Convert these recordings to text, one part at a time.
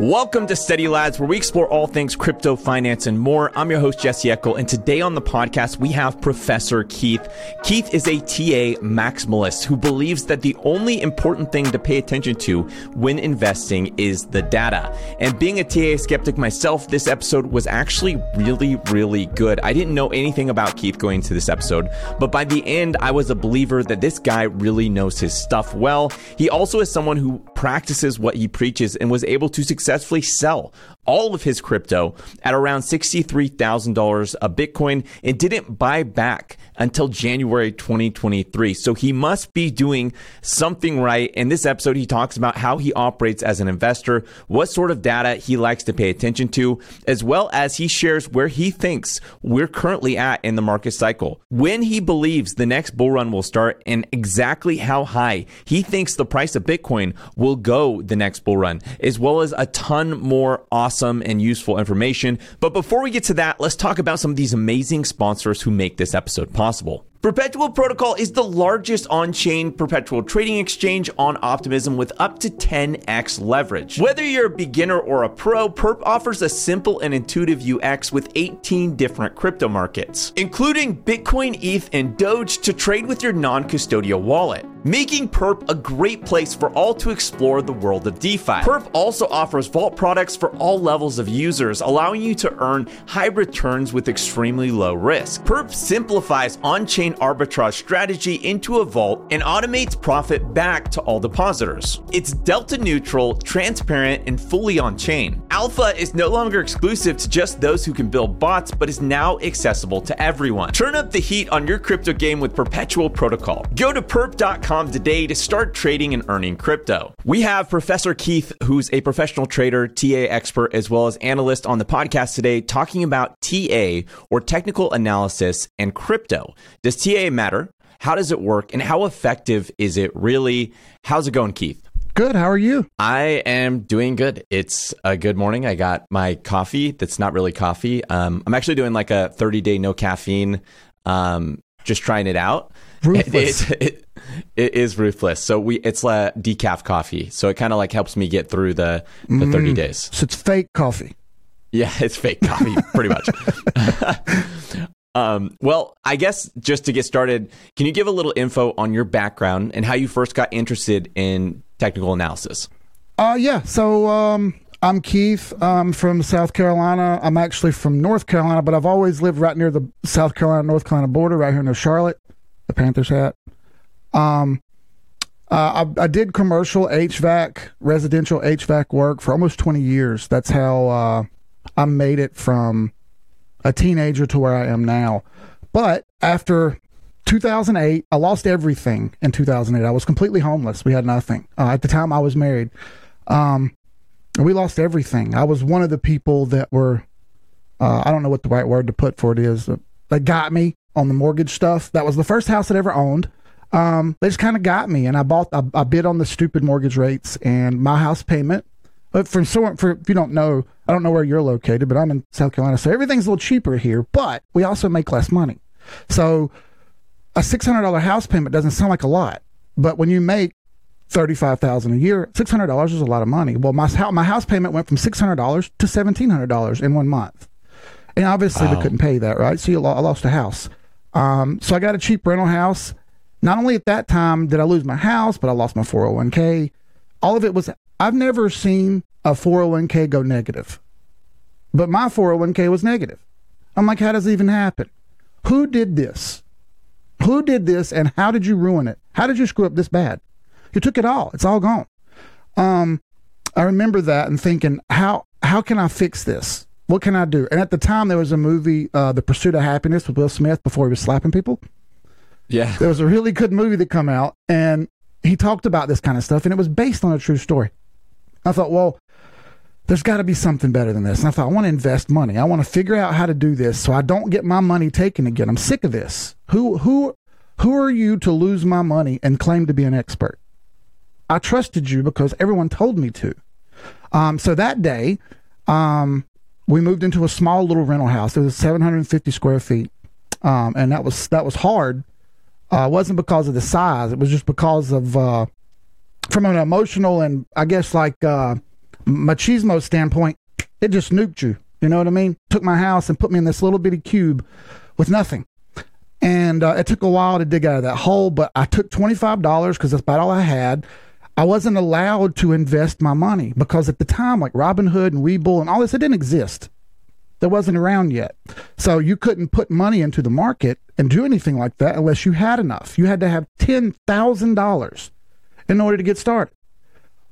Welcome to Steady Lads, where we explore all things crypto, finance, and more. I'm your host, Jesse Eckel, and today on the podcast, we have Professor Keith. Keith is a TA maximalist who believes that the only important thing to pay attention to when investing is the data. And being a TA skeptic myself, this episode was actually really good. I didn't know anything about Keith going into this episode, but by the end, I was a believer that this guy really knows his stuff well. He also is someone who practices what he preaches and was able to successfully sell all of his crypto at around $63,000 a Bitcoin and didn't buy back until January 2023. So he must be doing something right. In this episode, he talks about how he operates as an investor, what sort of data he likes to pay attention to, as well as he shares where he thinks we're currently at in the market cycle, when he believes the next bull run will start, and exactly how high he thinks the price of Bitcoin will go the next bull run, as well as a ton more awesome and useful information. But before we get to that, let's talk about some of these amazing sponsors who make this episode possible. Perpetual Protocol is the largest on-chain perpetual trading exchange on Optimism with up to 10x leverage. Whether you're a beginner or a pro, Perp offers a simple and intuitive UX with 18 different crypto markets, including Bitcoin, ETH, and Doge to trade with your non-custodial wallet, making Perp a great place for all to explore the world of DeFi. Perp also offers vault products for all levels of users, allowing you to earn high returns with extremely low risk. Perp simplifies on-chain arbitrage strategy into a vault and automates profit back to all depositors. It's delta neutral, transparent, and fully on-chain. Alpha is no longer exclusive to just those who can build bots, but is now accessible to everyone. Turn up the heat on your crypto game with Perpetual Protocol. Go to perp.com today to start trading and earning crypto. We have Professor Keith, who's a professional trader, TA expert, as well as analyst on the podcast today, talking about TA, or technical analysis, and crypto. Does TA matter? How does it work? And how effective is it really? How's it going, Keith? Good. How are you? I am doing good. It's a good morning. I got my coffee. That's not really coffee. I'm actually doing like a 30-day no caffeine, just trying it out. Ruthless. It is ruthless. So it's like decaf coffee. So it kind of like helps me get through the 30 days. So it's fake coffee. Yeah, it's fake coffee, pretty much. Well, I guess just to get started, can you give a little info on your background and how you first got interested in technical analysis? Yeah. So I'm Keith. I'm from South Carolina. I'm actually from North Carolina, but I've always lived right near the South Carolina, North Carolina border, right here in Charlotte, the Panthers hat. I did commercial HVAC, residential HVAC work for almost 20 years. That's how I made it from a teenager to where I am now. But after 2008, I lost everything in 2008. I was completely homeless. We had nothing. At the time, I was married. We lost everything. I was one of the people that were, I don't know what the right word to put for it is, that got me on the mortgage stuff. That was the first house I'd ever owned. They just kind of got me, and I bid on the stupid mortgage rates, and my house payment. But if you don't know, I don't know where you're located, but I'm in South Carolina, so everything's a little cheaper here, but we also make less money. So a $600 house payment doesn't sound like a lot, but when you make $35,000 a year, $600 is a lot of money. Well, my house payment went from $600 to $1,700 in 1 month, and obviously they couldn't pay that, right? So I lost a house. So I got a cheap rental house. Not only at that time did I lose my house, but I lost my 401k. All of it was, I've never seen a 401k go negative, but my 401k was negative. I'm like, how does it even happen? Who did this? Who did this, and how did you ruin it? How did you screw up this bad? You took it all. It's all gone. I remember that and thinking, how can I fix this? What can I do? And at the time, there was a movie, The Pursuit of Happiness with Will Smith before he was slapping people. Yeah, there was a really good movie that came out, and he talked about this kind of stuff, and it was based on a true story. I thought, well, there's got to be something better than this. And I thought, I want to invest money. I want to figure out how to do this so I don't get my money taken again. I'm sick of this. Who are you to lose my money and claim to be an expert? I trusted you because everyone told me to. So that day, we moved into a small little rental house. It was 750 square feet, and that was hard. It wasn't because of the size. It was just because of, from an emotional and I guess like machismo standpoint, it just nuked you. You know what I mean? Took my house and put me in this little bitty cube with nothing. And it took a while to dig out of that hole, but I took $25 because that's about all I had. I wasn't allowed to invest my money because at the time, like Robinhood and Webull and all this, it didn't exist. That wasn't around yet. So you couldn't put money into the market and do anything like that unless you had enough. You had to have $10,000 in order to get started.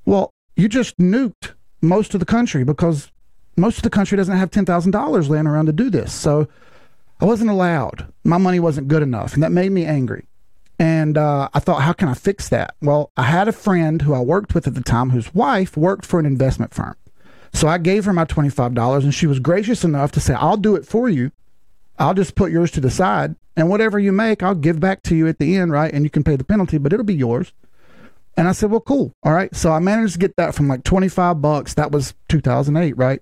Well, you just nuked most of the country because most of the country doesn't have $10,000 laying around to do this. So I wasn't allowed. My money wasn't good enough, and that made me angry. And I thought, how can I fix that? Well, I had a friend who I worked with at the time whose wife worked for an investment firm. So I gave her my $25, and she was gracious enough to say, I'll do it for you. I'll just put yours to the side, and whatever you make, I'll give back to you at the end, right? And you can pay the penalty, but it'll be yours. And I said, well, cool. All right. So I managed to get that from like $25. That was 2008, right?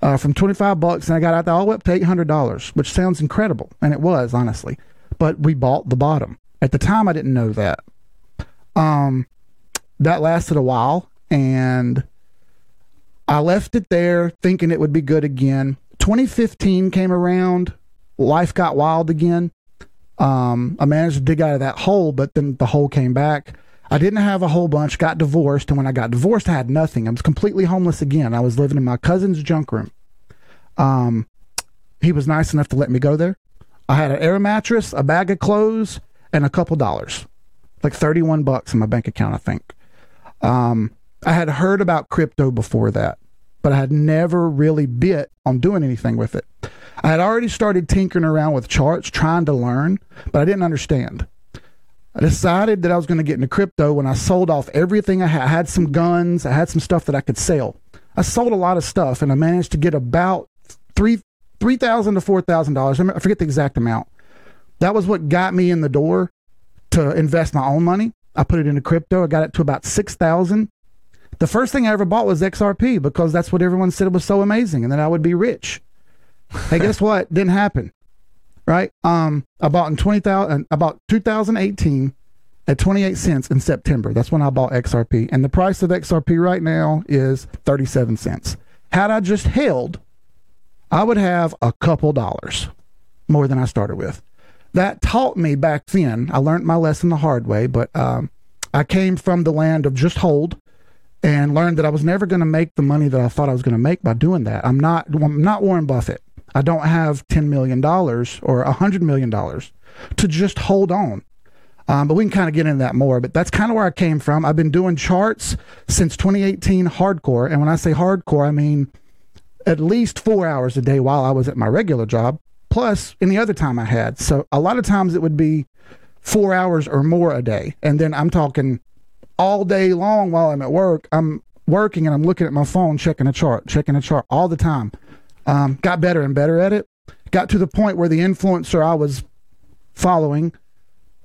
From $25, and I got out all the way up to $800, which sounds incredible. And it was, honestly. But we bought the bottom. At the time, I didn't know that. That lasted a while, and I left it there thinking it would be good again. 2015 came around. Life got wild again. I managed to dig out of that hole, but then the hole came back. I didn't have a whole bunch, got divorced. And when I got divorced, I had nothing. I was completely homeless again. I was living in my cousin's junk room. He was nice enough to let me go there. I had an air mattress, a bag of clothes, and a couple dollars, like $31 in my bank account, I think. I had heard about crypto before that, but I had never really bit on doing anything with it. I had already started tinkering around with charts, trying to learn, but I didn't understand. I decided that I was going to get into crypto when I sold off everything I had. I had some guns. I had some stuff that I could sell. I sold a lot of stuff, and I managed to get about $3,000 to $4,000. I forget the exact amount. That was what got me in the door to invest my own money. I put it into crypto. I got it to about $6,000. The first thing I ever bought was XRP because that's what everyone said was so amazing and that I would be rich. Hey, guess what? Didn't happen, right? I bought in 2018 at 28 cents in September. That's when I bought XRP. And the price of XRP right now is 37 cents. Had I just held, I would have a couple dollars more than I started with. That taught me back then. I learned my lesson the hard way, but I came from the land of just hold. And learned that I was never going to make the money that I thought I was going to make by doing that. I'm not Warren Buffett. I don't have $10 million or $100 million to just hold on. But we can kind of get into that more. But that's kind of where I came from. I've been doing charts since 2018 hardcore. And when I say hardcore, I mean at least 4 hours a day while I was at my regular job, plus any other time I had. So a lot of times it would be 4 hours or more a day. And then I'm talking all day long while I'm at work, I'm working and I'm looking at my phone, checking a chart all the time. Got better and better at it. Got to the point where the influencer I was following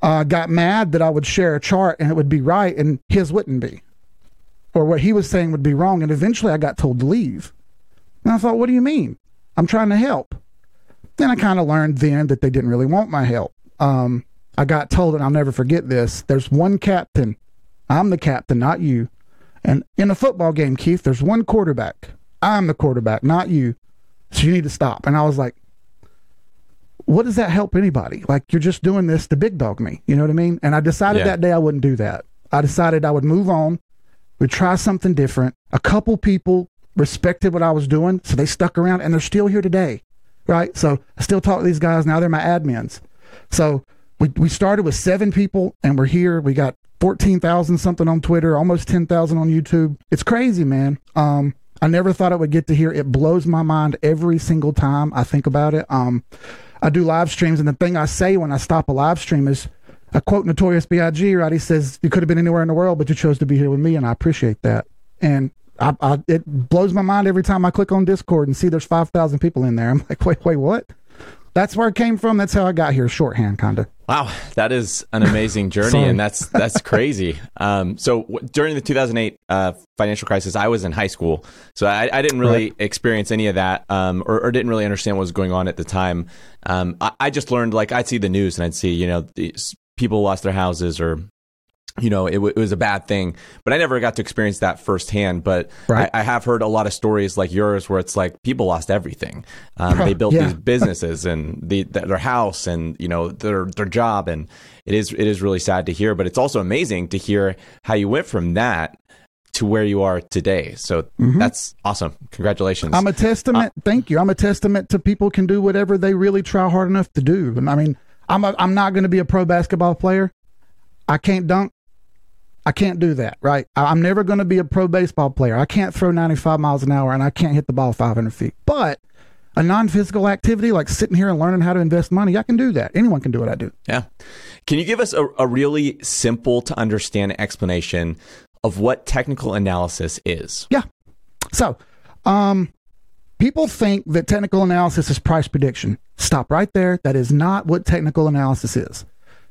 got mad that I would share a chart and it would be right and his wouldn't be. Or what he was saying would be wrong. And eventually I got told to leave. And I thought, what do you mean? I'm trying to help. Then I kind of learned then that they didn't really want my help. I got told, and I'll never forget this, there's one captain. I'm the captain, not you. And in a football game, Keith, there's one quarterback. I'm the quarterback, not you. So you need to stop. And I was like, what does that help anybody? Like, you're just doing this to big dog me. You know what I mean? And I decided that day I wouldn't do that. I decided I would move on. We'd try something different. A couple people respected what I was doing, so they stuck around, and they're still here today, right? So I still talk to these guys. Now they're my admins. So we started with 7 people, and we're here. We got 14,000 something on Twitter, almost 10,000 on YouTube. It's crazy, man. I never thought I would get to here. It blows my mind every single time I think about it. I do live streams, and the thing I say when I stop a live stream is, I quote Notorious B.I.G., right? He says, you could have been anywhere in the world, but you chose to be here with me, and I appreciate that. And it blows my mind every time I click on Discord and see there's 5,000 people in there. I'm like, wait, what? That's where I came from. That's how I got here. Shorthand, kind of. Wow, that is an amazing journey, and that's crazy. So during the 2008 financial crisis, I was in high school, so I didn't really experience any of that, or didn't really understand what was going on at the time. I just learned, like, I'd see the news and I'd see, people lost their houses or you know, it was a bad thing, but I never got to experience that firsthand. But right. I have heard a lot of stories like yours where it's like people lost everything. They built these businesses and their house and, you know, their job. And it is really sad to hear, but it's also amazing to hear how you went from that to where you are today. So that's awesome. Congratulations. I'm a testament. Thank you. I'm a testament to people can do whatever they really try hard enough to do. And I mean, I'm not going to be a pro basketball player. I can't dunk. I can't do that, right? I'm never going to be a pro baseball player. I can't throw 95 miles an hour and I can't hit the ball 500 feet. But a non-physical activity like sitting here and learning how to invest money, I can do that. Anyone can do what I do. Yeah. Can you give us a really simple to understand explanation of what technical analysis is? Yeah. So people think that technical analysis is price prediction. Stop right there. That is not what technical analysis is.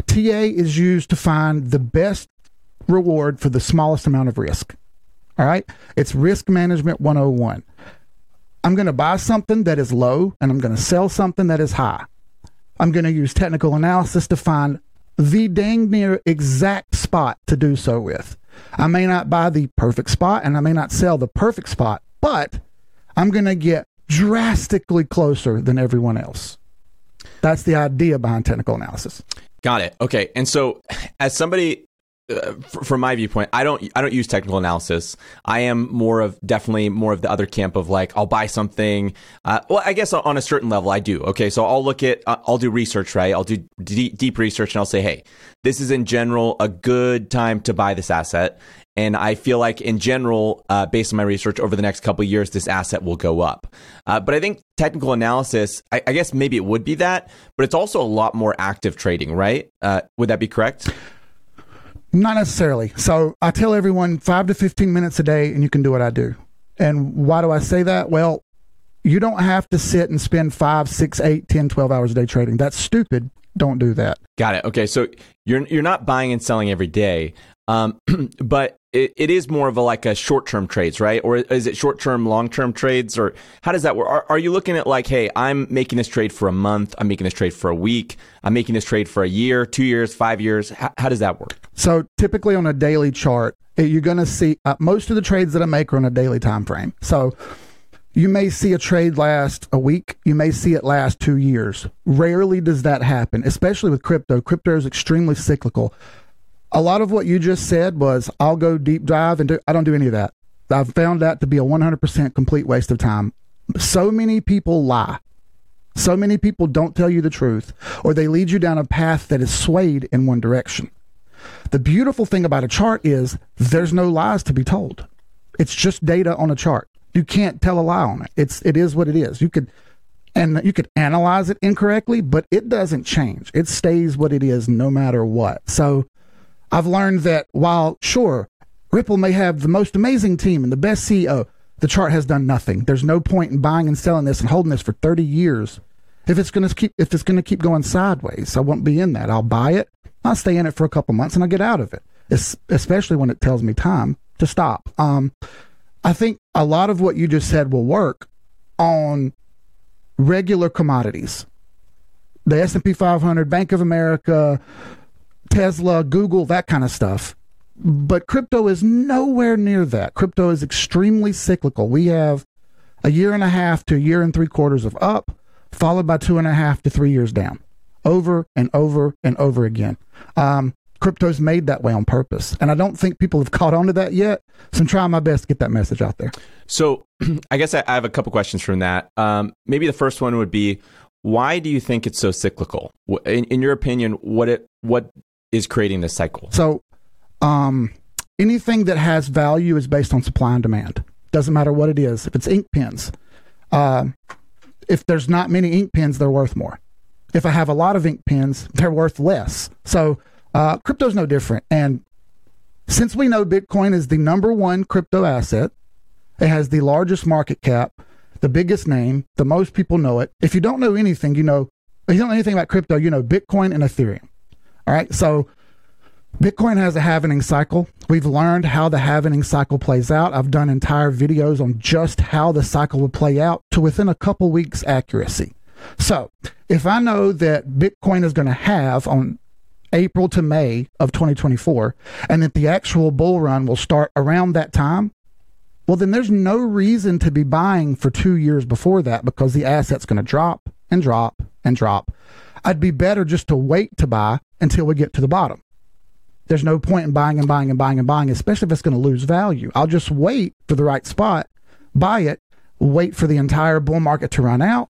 TA is used to find the best reward for the smallest amount of risk. All right. It's risk management 101. I'm going to buy something that is low and I'm going to sell something that is high. I'm going to use technical analysis to find the dang near exact spot to do so with. I may not buy the perfect spot and I may not sell the perfect spot, but I'm going to get drastically closer than everyone else. That's the idea behind technical analysis. Got it. Okay. And so as somebody, from my viewpoint, I don't use technical analysis. I am definitely more of the other camp of like, I'll buy something. Well, I guess on a certain level I do. Okay. So I'll look at, I'll do research, right? I'll do deep research and I'll say, hey, this is in general a good time to buy this asset. And I feel like in general, based on my research over the next couple of years, this asset will go up. But I think technical analysis, I guess maybe it would be that, but it's also a lot more active trading, right? Would that be correct? Not necessarily. So I tell everyone 5 to 15 minutes a day and you can do what I do. And why do I say that? Well, you don't have to sit and spend 5, 6, 8, 10, 12 hours a day trading. That's stupid. Don't do that. Got it. Okay. So you're not buying and selling every day, but it is more of a like a short-term trades, right? Or is it short-term, long-term trades? Or how does that work? Are you looking at like, hey, I'm making this trade for a month. I'm making this trade for a week. I'm making this trade for a year, 2 years, 5 years. How does that work? So typically on a daily chart, you're going to see most of the trades that I make are on a daily time frame. So you may see a trade last a week. You may see it last 2 years. Rarely does that happen, especially with crypto. Crypto is extremely cyclical. A lot of what you just said was, I'll go deep dive and I don't do any of that. I've found that to be a 100% complete waste of time. So many people lie. So many people don't tell you the truth, or they lead you down a path that is swayed in one direction. The beautiful thing about a chart is there's no lies to be told. It's just data on a chart. You can't tell a lie on it. It is what it is. You could analyze it incorrectly, but it doesn't change. It stays what it is no matter what. So I've learned that while, sure, Ripple may have the most amazing team and the best CEO, the chart has done nothing. There's no point in buying and selling this and holding this for 30 years. If it's going to keep going sideways, I won't be in that. I'll buy it. I'll stay in it for a couple months and I'll get out of it, especially when it tells me time to stop. I think a lot of what you just said will work on regular commodities. The S&P 500, Bank of America, Tesla, Google, that kind of stuff. But crypto is nowhere near that. Crypto is extremely cyclical. We have a year and a half to a year and 3/4 of up, followed by 2.5 to 3 years down, over and over and over again. Crypto's made that way on purpose. And I don't think people have caught on to that yet. So I'm trying my best to get that message out there. So I guess I have a couple questions from that. Maybe the first one would be, why do you think it's so cyclical? In your opinion, what is creating this cycle? So anything that has value is based on supply and demand. Doesn't matter what it is. If it's ink pens, if there's not many ink pens, they're worth more. If I have a lot of ink pens, they're worth less. So crypto's no different. And since we know Bitcoin is the number one crypto asset, it has the largest market cap, the biggest name, the most people know it. If you don't know anything, if you don't know anything about crypto, you know Bitcoin and Ethereum. All right, so Bitcoin has a halvening cycle. We've learned how the halvening cycle plays out. I've done entire videos on just how the cycle will play out to within a couple weeks accuracy. So if I know that Bitcoin is going to halve on April to May of 2024, and that the actual bull run will start around that time, well, then there's no reason to be buying for 2 years before that because the asset's going to drop and drop and drop. I'd be better just to wait to buy until we get to the bottom. There's no point in buying and buying and buying and buying, especially if it's going to lose value. I'll just wait for the right spot, buy it, wait for the entire bull market to run out,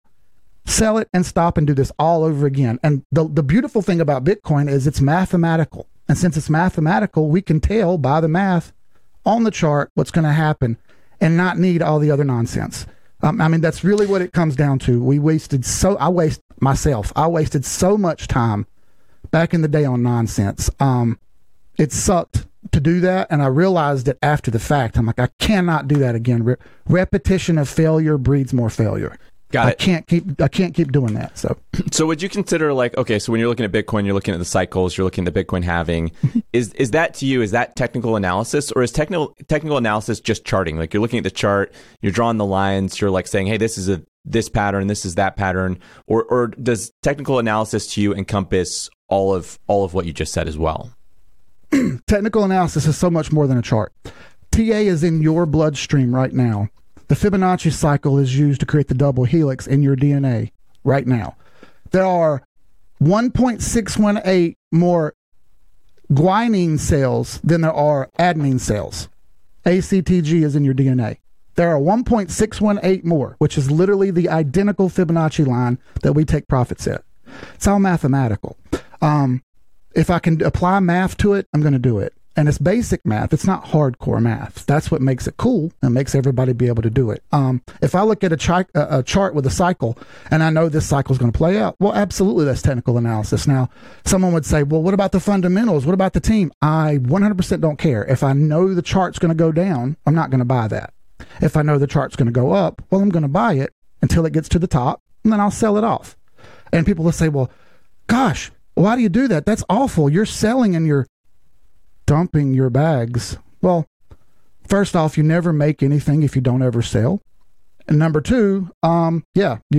sell it, and stop and do this all over again. And the beautiful thing about Bitcoin is it's mathematical. And since it's mathematical, we can tell by the math on the chart what's going to happen and not need all the other nonsense. I mean, that's really what it comes down to. I wasted so much time back in the day on nonsense. It sucked to do that, and I realized it after the fact. I'm like, I cannot do that again. Repetition of failure breeds more failure. Got it. I can't keep doing that. So would you consider, like, okay, so when you're looking at Bitcoin, you're looking at the cycles, you're looking at the Bitcoin halving. Is that to you, is that technical analysis, or is technical analysis just charting? Like, you're looking at the chart, you're drawing the lines, you're like saying, hey, this is this pattern, this is that pattern, or does technical analysis to you encompass all of what you just said as well? Technical analysis is so much more than a chart. TA is in your bloodstream right now. The Fibonacci cycle is used to create the double helix in your DNA right now. There are 1.618 more guanine cells than there are adenine cells. ACTG is in your DNA. There are 1.618 more, which is literally the identical Fibonacci line that we take profits at. It's all mathematical. If I can apply math to it, I'm going to do it. And it's basic math. It's not hardcore math. That's what makes it cool and makes everybody be able to do it. If I look at a chart with a cycle and I know this cycle is going to play out, well, absolutely, that's technical analysis. Now, someone would say, well, what about the fundamentals? What about the team? I 100% don't care. If I know the chart's going to go down, I'm not going to buy that. If I know the chart's going to go up, well, I'm going to buy it until it gets to the top, and then I'll sell it off. And people will say, well, gosh, why do you do that? That's awful. You're selling and you're dumping your bags. Well, first off, you never make anything if you don't ever sell. And number two, you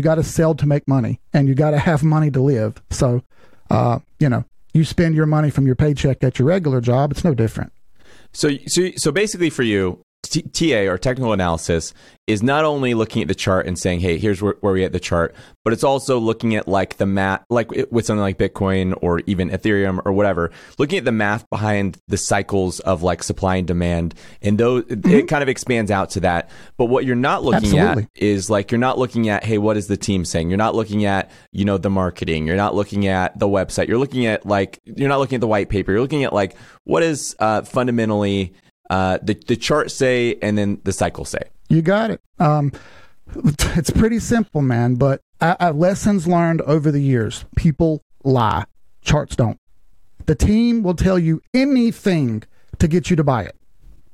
got to sell to make money, and you got to have money to live. So, you spend your money from your paycheck at your regular job. It's no different. So basically for you, TA, or technical analysis, is not only looking at the chart and saying, hey, here's where we at the chart, but it's also looking at like the math, like with something like Bitcoin or even Ethereum or whatever, looking at the math behind the cycles of like supply and demand. And those, mm-hmm. It kind of expands out to that. But what you're not looking Absolutely. At is like, you're not looking at, hey, what is the team saying? You're not looking at, the marketing. You're not looking at the website. You're looking at like, you're not looking at the white paper. You're looking at like, what is fundamentally the chart say, and then the cycle say. You got it. It's pretty simple, man, but I lessons learned over the years. People lie. Charts don't. The team will tell you anything to get you to buy it.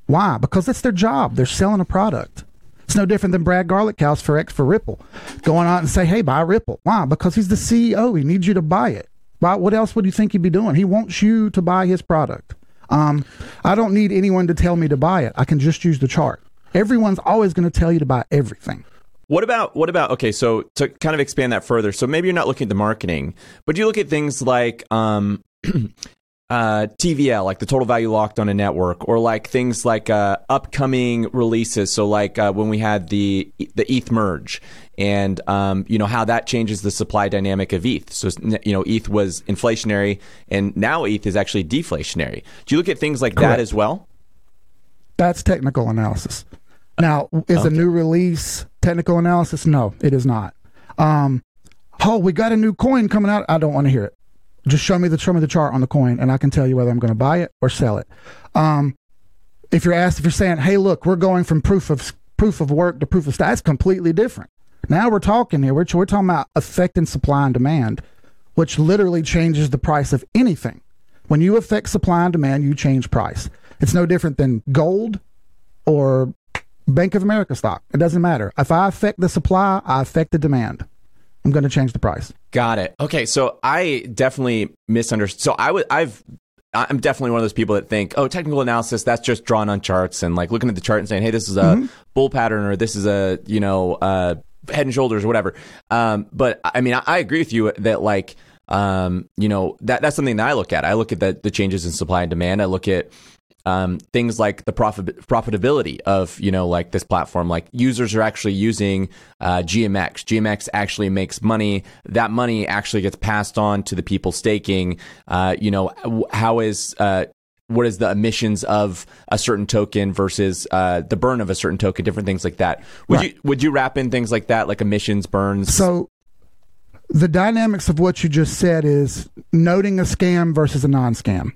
Why? Because that's their job. They're selling a product. It's no different than Brad Garlickhouse for Ripple going out and say, hey, buy Ripple. Why? Because he's the CEO. He needs you to buy it. Why? What else would you think he'd be doing? He wants you to buy his product. I don't need anyone to tell me to buy it. I can just use the chart. Everyone's always going to tell you to buy everything. What about? Okay, so to kind of expand that further, so maybe you're not looking at the marketing, but you look at things like TVL, like the total value locked on a network, or like things like upcoming releases. So like when we had the ETH merge, and how that changes the supply dynamic of ETH. So ETH was inflationary, and now ETH is actually deflationary. Do you look at things like Correct. That as well? That's technical analysis. Now, is a new release technical analysis? No, it is not. We got a new coin coming out. I don't want to hear it. Just show me the chart on the coin, and I can tell you whether I'm going to buy it or sell it. If you're saying, hey, look, we're going from proof of work to proof of stack, that's completely different. Now we're talking here. We're talking about affecting supply and demand, which literally changes the price of anything. When you affect supply and demand, you change price. It's no different than gold or Bank of America stock. It doesn't matter. If I affect the supply, I affect the demand. I'm going to change the price. Got it. Okay, so I definitely misunderstood. So I'm definitely one of those people that think, oh, technical analysis, that's just drawn on charts and like looking at the chart and saying, hey, this is a mm-hmm. bull pattern, or this is a Head and Shoulders or whatever. But I mean, I agree with you that like you know, that's something that I look at. I look at the changes in supply and demand. I look at things like the profitability of, you know, like this platform, like users are actually using GMX. GMX actually makes money. That money actually gets passed on to the people staking. You know, what is the emissions of a certain token versus the burn of a certain token? Different things like that. Would you wrap in things like that, like emissions, burns? So the dynamics of what you just said is noting a scam versus a non-scam.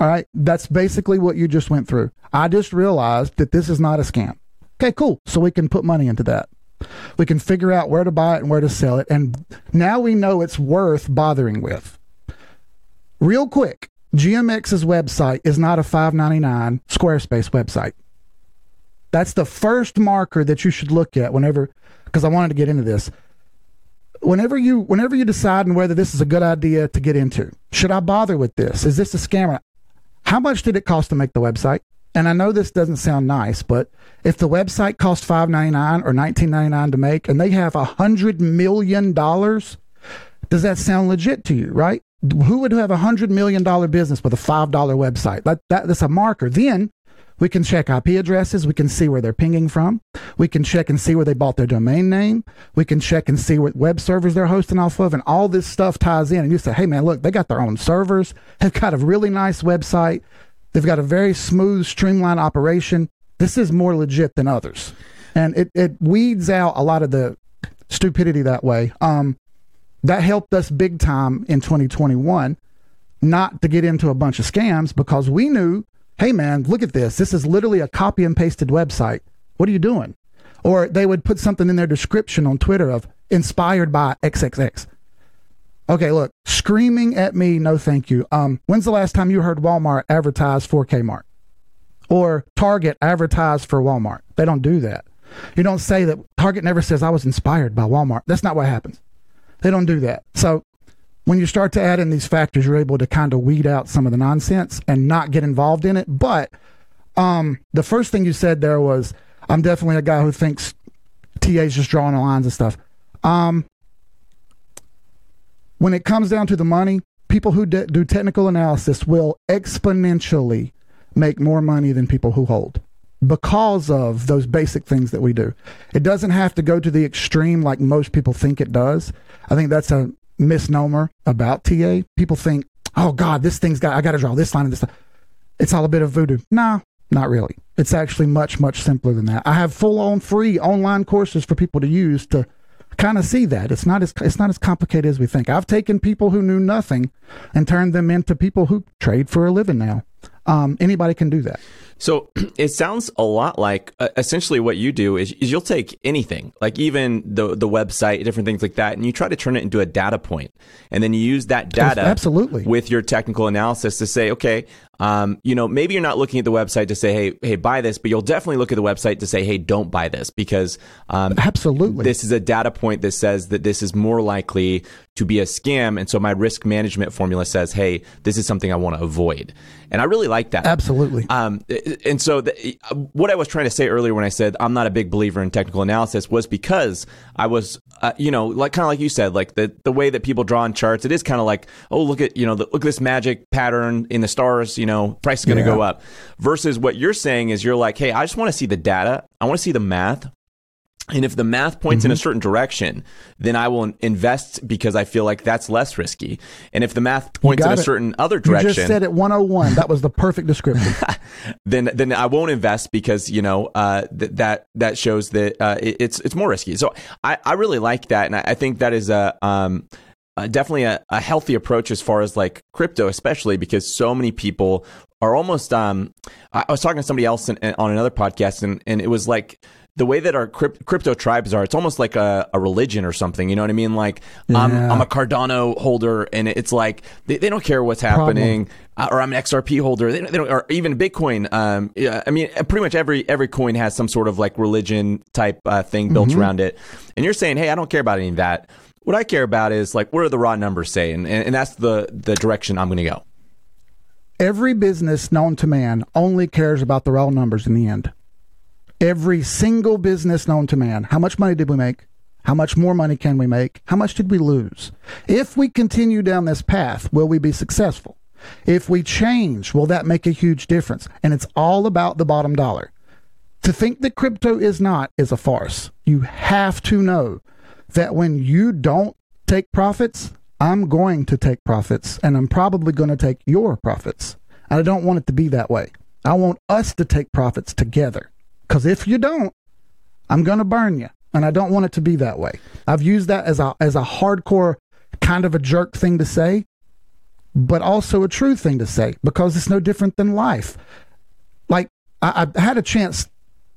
All right, that's basically what you just went through. I just realized that this is not a scam. Okay, cool. So we can put money into that. We can figure out where to buy it and where to sell it. And now we know it's worth bothering with. Real quick, GMX's website is not a $5.99 Squarespace website. That's the first marker that you should look at whenever, because I wanted to get into this. Whenever you decide on whether this is a good idea to get into, should I bother with this? Is this a scammer? How much did it cost to make the website? And I know this doesn't sound nice, but if the website costs $5.99 or $19.99 to make, and they have $100 million, does that sound legit to you, right? Who would have $100 million business with a $5 website? That's a marker. Then we can check IP addresses. We can see where they're pinging from. We can check and see where they bought their domain name. We can check and see what web servers they're hosting off of. And all this stuff ties in. And you say, hey, man, look, they got their own servers. They've got a really nice website. They've got a very smooth, streamlined operation. This is more legit than others. And it weeds out a lot of the stupidity that way. That helped us big time in 2021 not to get into a bunch of scams because we knew, hey, man, look at this. This is literally a copy and pasted website. What are you doing? Or they would put something in their description on Twitter of inspired by XXX. Okay, look, screaming at me, no thank you. When's the last time you heard Walmart advertise for Kmart? Or Target advertise for Walmart? They don't do that. You don't say that. Target never says, I was inspired by Walmart. That's not what happens. They don't do that. So when you start to add in these factors, you're able to kind of weed out some of the nonsense and not get involved in it. But the first thing you said there was, I'm definitely a guy who thinks TA's just drawing the lines and stuff. When it comes down to the money, people who do technical analysis will exponentially make more money than people who hold because of those basic things that we do. It doesn't have to go to the extreme like most people think it does. I think that's a misnomer about TA. People think, oh God, this thing's got, I got to draw this line and this line. It's all a bit of voodoo. Nah, not really. It's actually much, much simpler than that. I have full on free online courses for people to use to kind of see that. It's not as complicated as we think. I've taken people who knew nothing and turned them into people who trade for a living now. Anybody can do that. So it sounds a lot like essentially what you do is you'll take anything, like even the website, different things like that, and you try to turn it into a data point. And then you use that data absolutely with your technical analysis to say, okay, you know, maybe you're not looking at the website to say, hey, buy this, but you'll definitely look at the website to say, hey, don't buy this, because absolutely, this is a data point that says that this is more likely to be a scam. And so my risk management formula says, hey, this is something I want to avoid. And I really like that. Absolutely. And so what I was trying to say earlier when I said I'm not a big believer in technical analysis was because I was, you know, like kind of like you said, like the way that people draw on charts, it is kind of like, oh, look at, you know, look at this magic pattern in the stars, you know, price is going to go up. Versus what you're saying is you're like, hey, I just want to see the data. I want to see the math. And if the math points in a certain direction, then I will invest because I feel like that's less risky. And if the math points in a certain other direction, you just said it 101. That was the perfect description. Then I won't invest because, you know, that shows that it's more risky. So I really like that, and I think that is definitely a healthy approach as far as like crypto, especially because so many people are almost. I was talking to somebody else on another podcast, and it was like, the way that our crypto tribes are, it's almost like a religion or something. You know what I mean? Like, I'm a Cardano holder, and it's like they don't care what's happening. Or I'm an XRP holder. They don't, or even Bitcoin. I mean, pretty much every coin has some sort of like religion type thing built around it. And you're saying, hey, I don't care about any of that. What I care about is like, what are the raw numbers saying? And that's the direction I'm going to go. Every business known to man only cares about the raw numbers in the end. Every single business known to man. How much money did we make? How much more money can we make? How much did we lose? If we continue down this path, will we be successful? If we change, will that make a huge difference? And it's all about the bottom dollar. To think that crypto is not is a farce. You have to know that when you don't take profits, I'm going to take profits, and I'm probably going to take your profits. And I don't want it to be that way. I want us to take profits together, because if you don't, I'm going to burn you, and I don't want it to be that way. I've used that as a hardcore kind of a jerk thing to say, but also a true thing to say, because it's no different than life. Like, I had a chance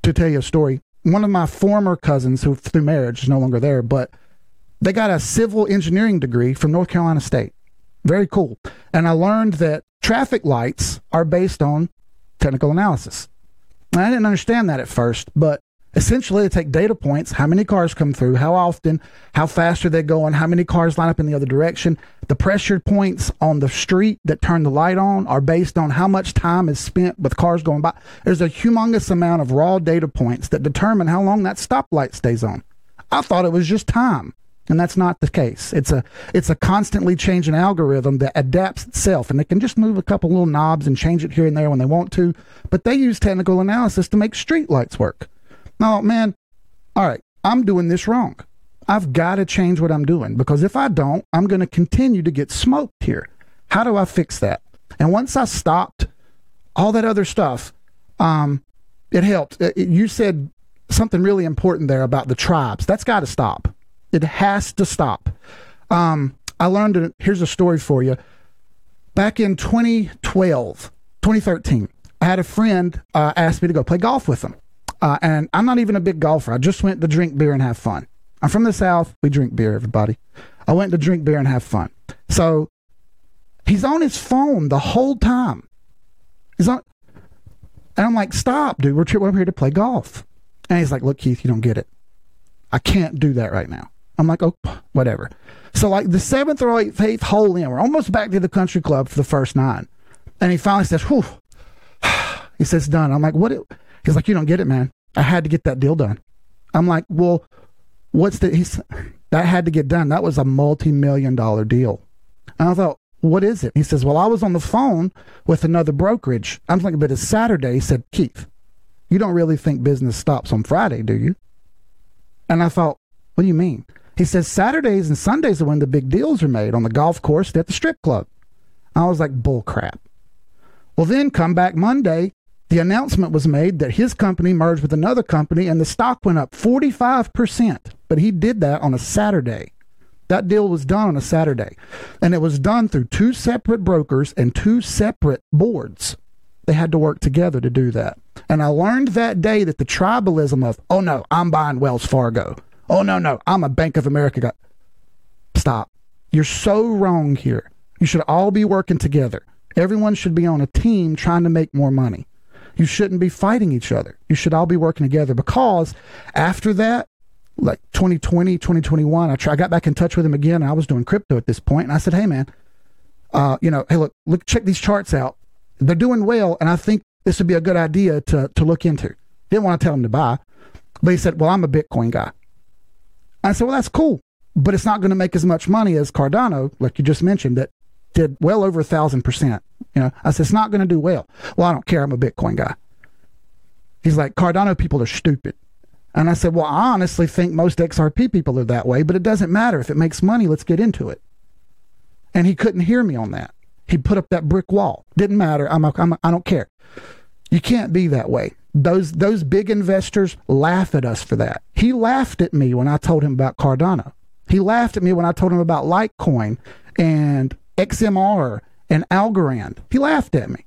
to tell you a story. One of my former cousins, who through marriage is no longer there, but they got a civil engineering degree from North Carolina State. Very cool. And I learned that traffic lights are based on technical analysis. And I didn't understand that at first, but essentially they take data points, how many cars come through, how often, how fast are they going, how many cars line up in the other direction. The pressure points on the street that turn the light on are based on how much time is spent with cars going by. There's a humongous amount of raw data points that determine how long that stoplight stays on. I thought it was just time, and that's not the case. It's a constantly changing algorithm that adapts itself, and they can just move a couple little knobs and change it here and there when they want to, but they use technical analysis to make street lights work. No, man, all right, I'm doing this wrong. I've got to change what I'm doing, because if I don't, I'm going to continue to get smoked here. How do I fix that? And once I stopped all that other stuff, it helped. You said something really important there about the tribes. That's got to stop. It has to stop. I learned, here's a story for you. Back in 2013, I had a friend ask me to go play golf with him. And I'm not even a big golfer. I just went to drink beer and have fun. I'm from the South. We drink beer, everybody. I went to drink beer and have fun. So he's on his phone the whole time. And I'm like, stop, dude. We're here to play golf. And he's like, look, Keith, you don't get it. I can't do that right now. I'm like, oh, whatever. So like the seventh or eighth hole in, we're almost back to the country club for the first nine. And he finally says, whew. He says, done. I'm like, what? He's like, you don't get it, man. I had to get that deal done. I'm like, well, that had to get done. That was a multi-million-dollar deal. And I thought, what is it? He says, well, I was on the phone with another brokerage. I'm like, but it's Saturday. He said, Keith, you don't really think business stops on Friday, do you? And I thought, what do you mean? He says, Saturdays and Sundays are when the big deals are made on the golf course at the strip club. I was like, bull crap. Well, then come back Monday. The announcement was made that his company merged with another company and the stock went up 45%, but he did that on a Saturday. That deal was done on a Saturday, and it was done through two separate brokers and two separate boards. They had to work together to do that. And I learned that day that the tribalism of, oh no, I'm buying Wells Fargo. Oh no, I'm a Bank of America guy. Stop. You're so wrong here. You should all be working together. Everyone should be on a team trying to make more money. You shouldn't be fighting each other. You should all be working together, because after that, like 2020, 2021, I got back in touch with him again. And I was doing crypto at this point, and I said, hey, man, hey, look, check these charts out. They're doing well, and I think this would be a good idea to look into. Didn't want to tell him to buy, but he said, well, I'm a Bitcoin guy. I said, well, that's cool, but it's not going to make as much money as Cardano, like you just mentioned, that did well over 1,000%. You know, I said, it's not going to do well. Well, I don't care. I'm a Bitcoin guy. He's like, Cardano people are stupid. And I said, well, I honestly think most XRP people are that way, but it doesn't matter. If it makes money, let's get into it. And he couldn't hear me on that. He put up that brick wall. Didn't matter. I don't care. You can't be that way. Those big investors laugh at us for that. He laughed at me when I told him about Cardano. He laughed at me when I told him about Litecoin and XMR and Algorand. He laughed at me.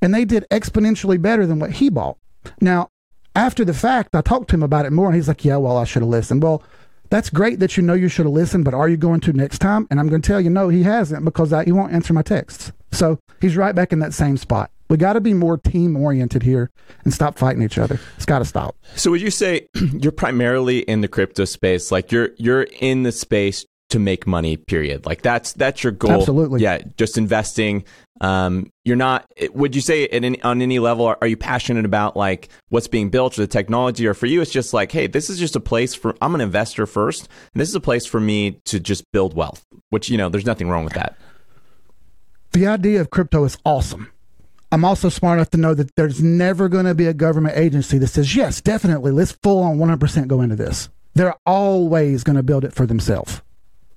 And they did exponentially better than what he bought. Now, after the fact, I talked to him about it more, and he's like, yeah, well, I should have listened. Well, that's great that you know you should have listened, but are you going to next time? And I'm going to tell you, no, he hasn't, because he won't answer my texts. So he's right back in that same spot. We got to be more team-oriented here and stop fighting each other. It's got to stop. So would you say you're primarily in the crypto space, like you're in the space to make money, period? Like that's your goal. Absolutely. Yeah, just investing You're not, would you say at any, on any level, are you passionate about like what's being built or the technology, or for you, it's just like, hey, this is just a place for, I'm an investor first, and this is a place for me to just build wealth, which, you know, there's nothing wrong with that. The idea of crypto is awesome. I'm also smart enough to know that there's never going to be a government agency that says, yes, definitely, let's full on 100% go into this. They're always going to build it for themselves.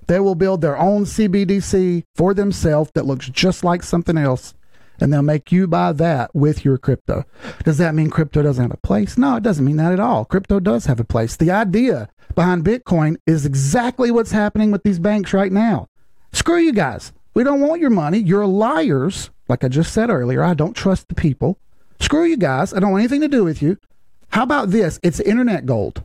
They will build their own CBDC for themselves that looks just like something else, and they'll make you buy that with your crypto. Does that mean crypto doesn't have a place? No, it doesn't mean that at all. Crypto does have a place. The idea behind Bitcoin is exactly what's happening with these banks right now. Screw you guys. We don't want your money. You're liars. Like I just said earlier, I don't trust the people. Screw you guys. I don't want anything to do with you. How about this? It's internet gold.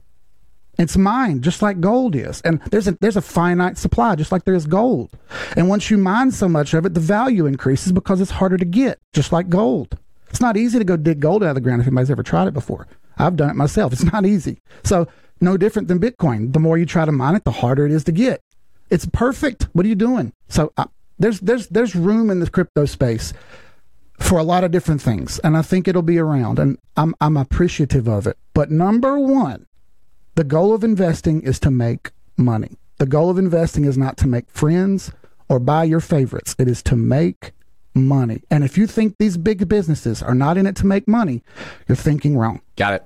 It's mine, just like gold is. And there's a finite supply, just like there is gold. And once you mine so much of it, the value increases because it's harder to get, just like gold. It's not easy to go dig gold out of the ground if anybody's ever tried it before. I've done it myself. It's not easy. So no different than Bitcoin. The more you try to mine it, the harder it is to get. It's perfect. What are you doing? So there's room in the crypto space for a lot of different things. And I think it'll be around. And I'm appreciative of it. But number one, the goal of investing is to make money. The goal of investing is not to make friends or buy your favorites. It is to make money. And if you think these big businesses are not in it to make money, you're thinking wrong. Got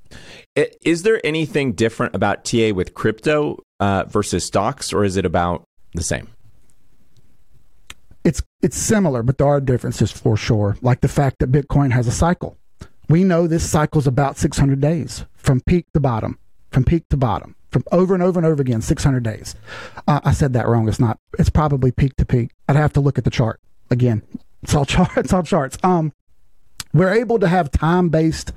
it. Is there anything different about TA with crypto versus stocks, or is it about the same? It's similar, but there are differences for sure. Like the fact that Bitcoin has a cycle. We know this cycle is about 600 days from peak to bottom. From over and over and over again, 600 days. I said that wrong. It's not. It's probably peak to peak. I'd have to look at the chart again. It's all charts. We're able to have time-based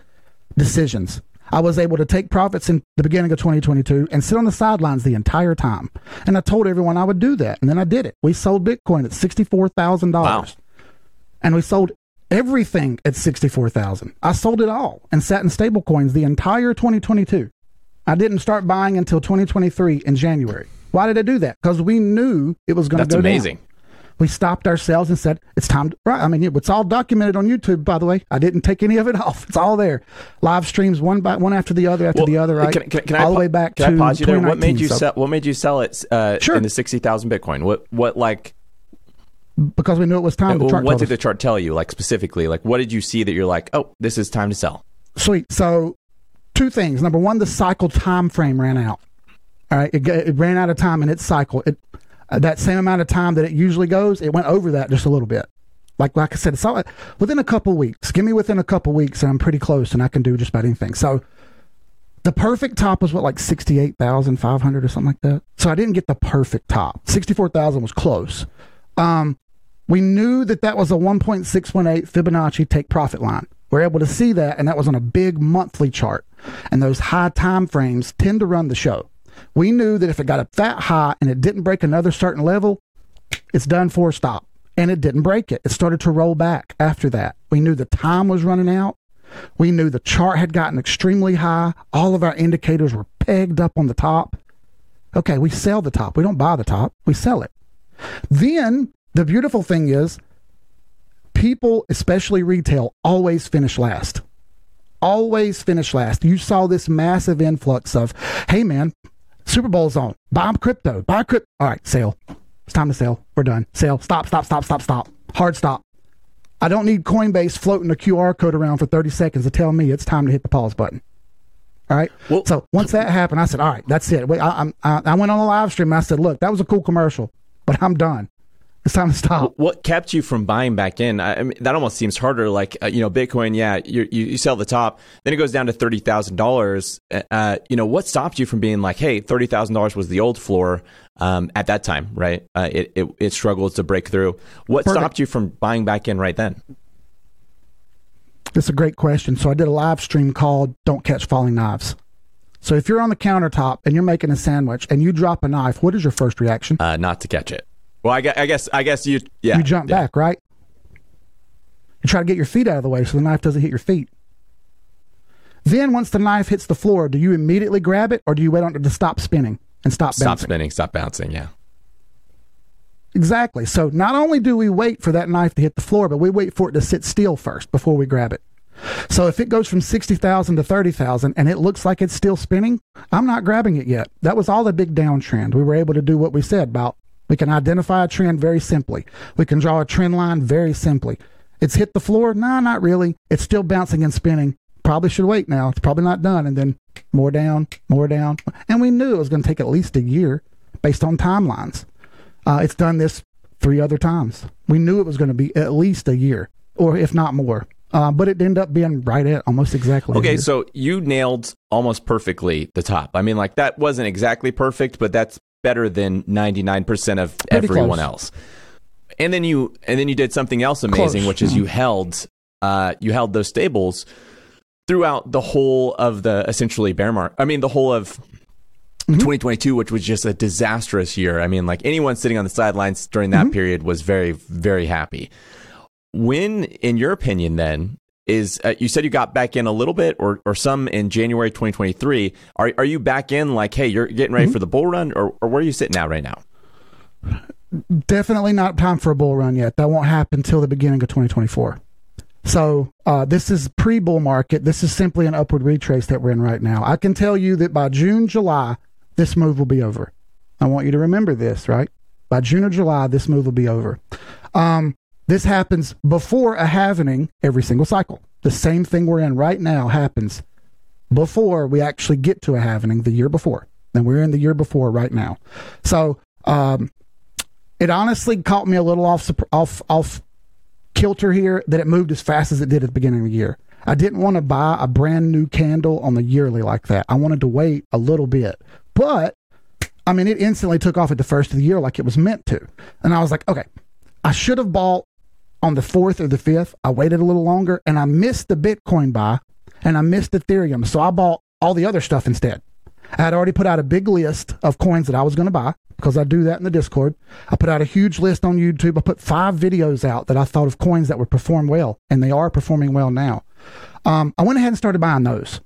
decisions. I was able to take profits in the beginning of 2022 and sit on the sidelines the entire time. And I told everyone I would do that, and then I did it. We sold Bitcoin at $64,000. Wow. And we sold everything at $64,000. I sold it all and sat in stablecoins the entire 2022. I didn't start buying until 2023 in January. Why did I do that? Because we knew it was going to go down. That's amazing. We stopped ourselves and said, it's time to, right? I mean, it's all documented on YouTube, by the way. I didn't take any of it off. It's all there. Live streams, one after the other, right? Can I pause you there? What made you sell it in the 60,000 Bitcoin? What? Because we knew it was time. What did the chart tell you, like specifically? Like, what did you see that you're like, oh, this is time to sell? Sweet. So, two things. Number one, the cycle time frame ran out. All right, it ran out of time in its cycle. That same amount of time that it usually goes, it went over that just a little bit. Like I said, it's all within a couple weeks. Give me within a couple weeks, and I'm pretty close, and I can do just about anything. So the perfect top was like 68,500 or something like that. So I didn't get the perfect top. 64,000 was close. We knew that was a 1.618 Fibonacci take profit line. We're able to see that, and that was on a big monthly chart. And those high time frames tend to run the show. We knew that if it got up that high and it didn't break another certain level, it's done for a stop. And it didn't break it. It started to roll back after that. We knew the time was running out. We knew the chart had gotten extremely high. All of our indicators were pegged up on the top. Okay, we sell the top. We don't buy the top. We sell it. Then the beautiful thing is, people, especially retail, always finish last. You saw this massive influx of, hey man, Super Bowl's on. Buy crypto. All right, sell. It's time to sell. We're done. Sell. Stop. Hard stop. I don't need Coinbase floating a QR code around for 30 seconds to tell me it's time to hit the pause button. All right. Well, so once that happened, I said, all right, that's it. I went on a live stream. And I said, look, that was a cool commercial, but I'm done. It's time to stop. What kept you from buying back in? I mean, that almost seems harder. Like, Bitcoin, yeah, you sell the top, then it goes down to $30,000. What stopped you from being like, hey, $30,000 was the old floor at that time, right? It struggles to break through. What stopped you from buying back in right then? That's a great question. So I did a live stream called Don't Catch Falling Knives. So if you're on the countertop and you're making a sandwich and you drop a knife, what is your first reaction? Not to catch it. Well, I guess you... Yeah, you jump back, right? You try to get your feet out of the way so the knife doesn't hit your feet. Then once the knife hits the floor, do you immediately grab it or do you wait on it to stop spinning and stop bouncing? Stop spinning, stop bouncing, yeah. Exactly. So not only do we wait for that knife to hit the floor, but we wait for it to sit still first before we grab it. So if it goes from 60,000 to 30,000 and it looks like it's still spinning, I'm not grabbing it yet. That was all the big downtrend. We were able to do what we said about. We can identify a trend very simply. We can draw a trend line very simply. It's hit the floor? No, not really. It's still bouncing and spinning. Probably should wait now. It's probably not done. And then more down. And we knew it was going to take at least a year based on timelines. It's done this 3 other times. We knew it was going to be at least a year, or if not more. But it ended up being right at almost exactly. Okay, so you nailed almost perfectly the top. I mean, like, that wasn't exactly perfect, but that's better than 99% of everyone else. And then you did something else amazing, which is you held those stables throughout the whole of the essentially bear market. I mean, the whole of 2022, which was just a disastrous year. I mean, like, anyone sitting on the sidelines during that period was very, very happy. When, in your opinion, then, is you said you got back in a little bit or some in January 2023. Are you back in, like, hey, you're getting ready for the bull run, or where are you sitting at right now? Definitely not time for a bull run yet. That won't happen till the beginning of 2024. So this is pre-bull market. This is simply an upward retrace that we're in right now. I can tell you that by June, July, this move will be over. I want you to remember this, right? By June or July, this move will be over. This happens before a halvening every single cycle. The same thing we're in right now happens before we actually get to a halvening the year before. And we're in the year before right now. So it honestly caught me a little off kilter here that it moved as fast as it did at the beginning of the year. I didn't want to buy a brand new candle on the yearly like that. I wanted to wait a little bit. But, I mean, it instantly took off at the first of the year like it was meant to. And I was like, okay, I should have bought on the 4th or the 5th. I waited a little longer, and I missed the Bitcoin buy, and I missed Ethereum. So I bought all the other stuff instead. I had already put out a big list of coins that I was going to buy, because I do that in the Discord. I put out a huge list on YouTube. I put 5 videos out that I thought of coins that would perform well, and they are performing well now. I went ahead and started buying those,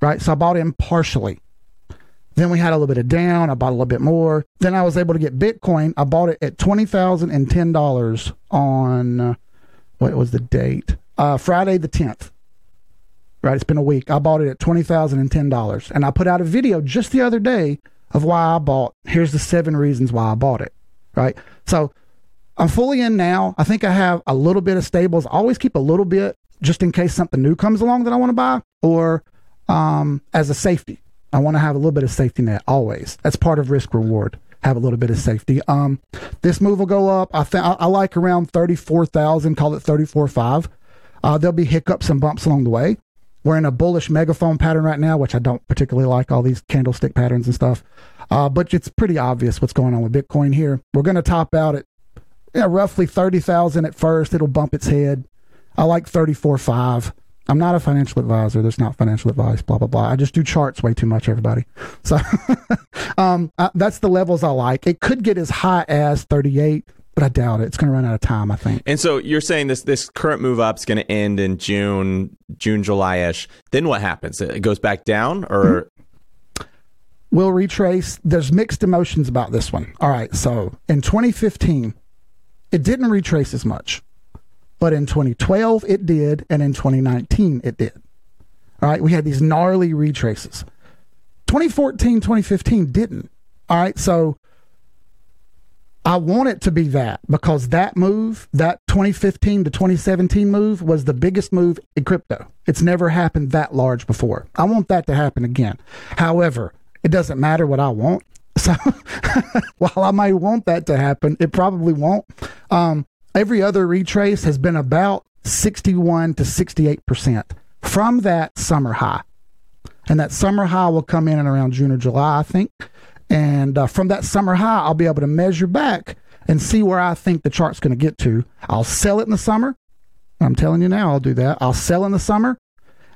right? So I bought in partially. Then we had a little bit of down. I bought a little bit more. Then I was able to get Bitcoin. I bought it at $20,010 on, what was the date? Friday the 10th, right? It's been a week. I bought it at $20,010. And I put out a video just the other day of why I bought. Here's the 7 reasons why I bought it, right? So I'm fully in now. I think I have a little bit of stables. I always keep a little bit just in case something new comes along that I want to buy, or as a safety. I want to have a little bit of safety net always. That's part of risk reward. Have a little bit of safety. This move will go up. I like around 34,000. Call it 34.5. There'll be hiccups and bumps along the way. We're in a bullish megaphone pattern right now, which I don't particularly like, all these candlestick patterns and stuff. But it's pretty obvious what's going on with Bitcoin here. We're going to top out at roughly 30,000 at first. It'll bump its head. I like 34.5. I'm not a financial advisor. There's not financial advice, blah, blah, blah. I just do charts way too much, everybody. So that's the levels I like. It could get as high as 38, but I doubt it. It's going to run out of time, I think. And so you're saying this current move up is going to end in June, July-ish. Then what happens? It goes back down, or? We'll retrace. There's mixed emotions about this one. All right. So in 2015, it didn't retrace as much. But in 2012, it did, and in 2019, it did. All right, we had these gnarly retraces. 2014, 2015 didn't. All right, so I want it to be that, because that move, that 2015 to 2017 move, was the biggest move in crypto. It's never happened that large before. I want that to happen again. However, it doesn't matter what I want. So while I might want that to happen, it probably won't. Every other retrace has been about 61 to 68% from that summer high. And that summer high will come in and around June or July, I think. And from that summer high, I'll be able to measure back and see where I think the chart's going to get to. I'll sell it in the summer. I'm telling you now, I'll do that. I'll sell in the summer.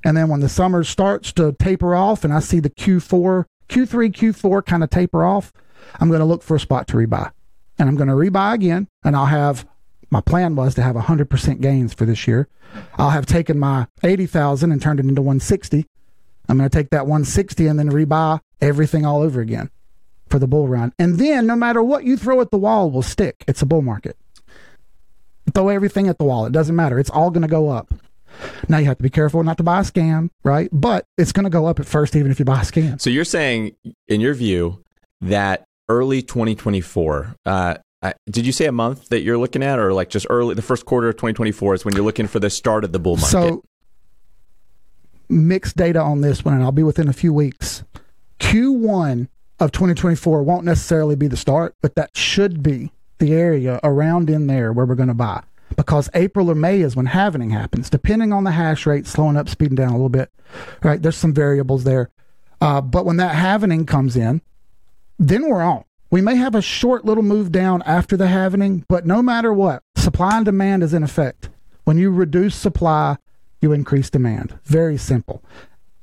And then when the summer starts to taper off and I see the Q3, Q4 kind of taper off, I'm going to look for a spot to rebuy. And I'm going to rebuy again, and I'll have... My plan was to have 100% gains for this year. I'll have taken my 80,000 and turned it into 160. I'm going to take that 160 and then rebuy everything all over again for the bull run. And then no matter what you throw at the wall will stick. It's a bull market. Throw everything at the wall. It doesn't matter. It's all going to go up. Now you have to be careful not to buy a scam, right? But it's going to go up at first, even if you buy a scam. So you're saying, in your view, that early 2024, did you say a month that you're looking at, or like just early, the first quarter of 2024 is when you're looking for the start of the bull market? So mixed data on this one, and I'll be within a few weeks. Q1 of 2024 won't necessarily be the start, but that should be the area around in there where we're going to buy. Because April or May is when halvening happens, depending on the hash rate, slowing up, speeding down a little bit, right? There's some variables there. But when that halvening comes in, then we're on. We may have a short little move down after the halvening, but no matter what, supply and demand is in effect. When you reduce supply, you increase demand. Very simple.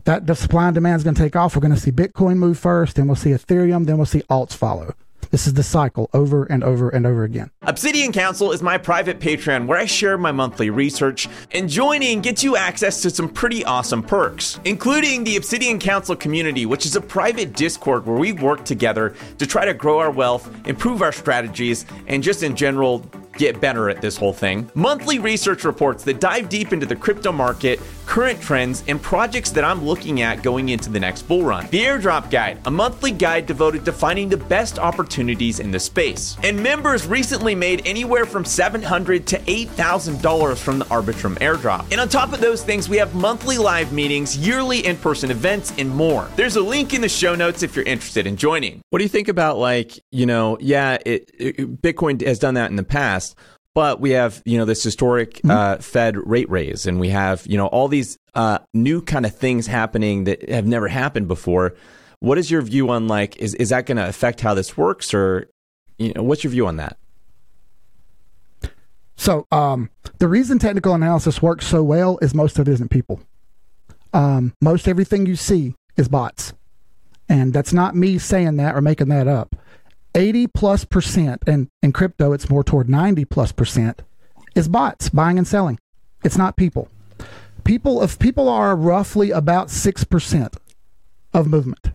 That the supply and demand is going to take off. We're going to see Bitcoin move first, then we'll see Ethereum, then we'll see alts follow. This is the cycle over and over and over again. Obsidian Council is my private Patreon where I share my monthly research, and joining gets you access to some pretty awesome perks, including the Obsidian Council community, which is a private Discord where we work together to try to grow our wealth, improve our strategies, and just in general, get better at this whole thing. Monthly research reports that dive deep into the crypto market, current trends, and projects that I'm looking at going into the next bull run. The Airdrop Guide, a monthly guide devoted to finding the best opportunities in the space. And members recently made anywhere from $700 to $8,000 from the Arbitrum airdrop. And on top of those things, we have monthly live meetings, yearly in-person events, and more. There's a link in the show notes if you're interested in joining. What do you think about, like, you know, Bitcoin has done that in the past, but we have, you know, this historic Fed rate raise, and we have, you know, all these new kind of things happening that have never happened before. What is your view on, like, is that going to affect how this works, or, you know, what's your view on that? So the reason technical analysis works so well is most of it isn't people. Most everything you see is bots. And that's not me saying that or making that up. 80+%, and in crypto it's more toward 90+%, is bots buying and selling. It's not people. People are roughly about 6% of movement.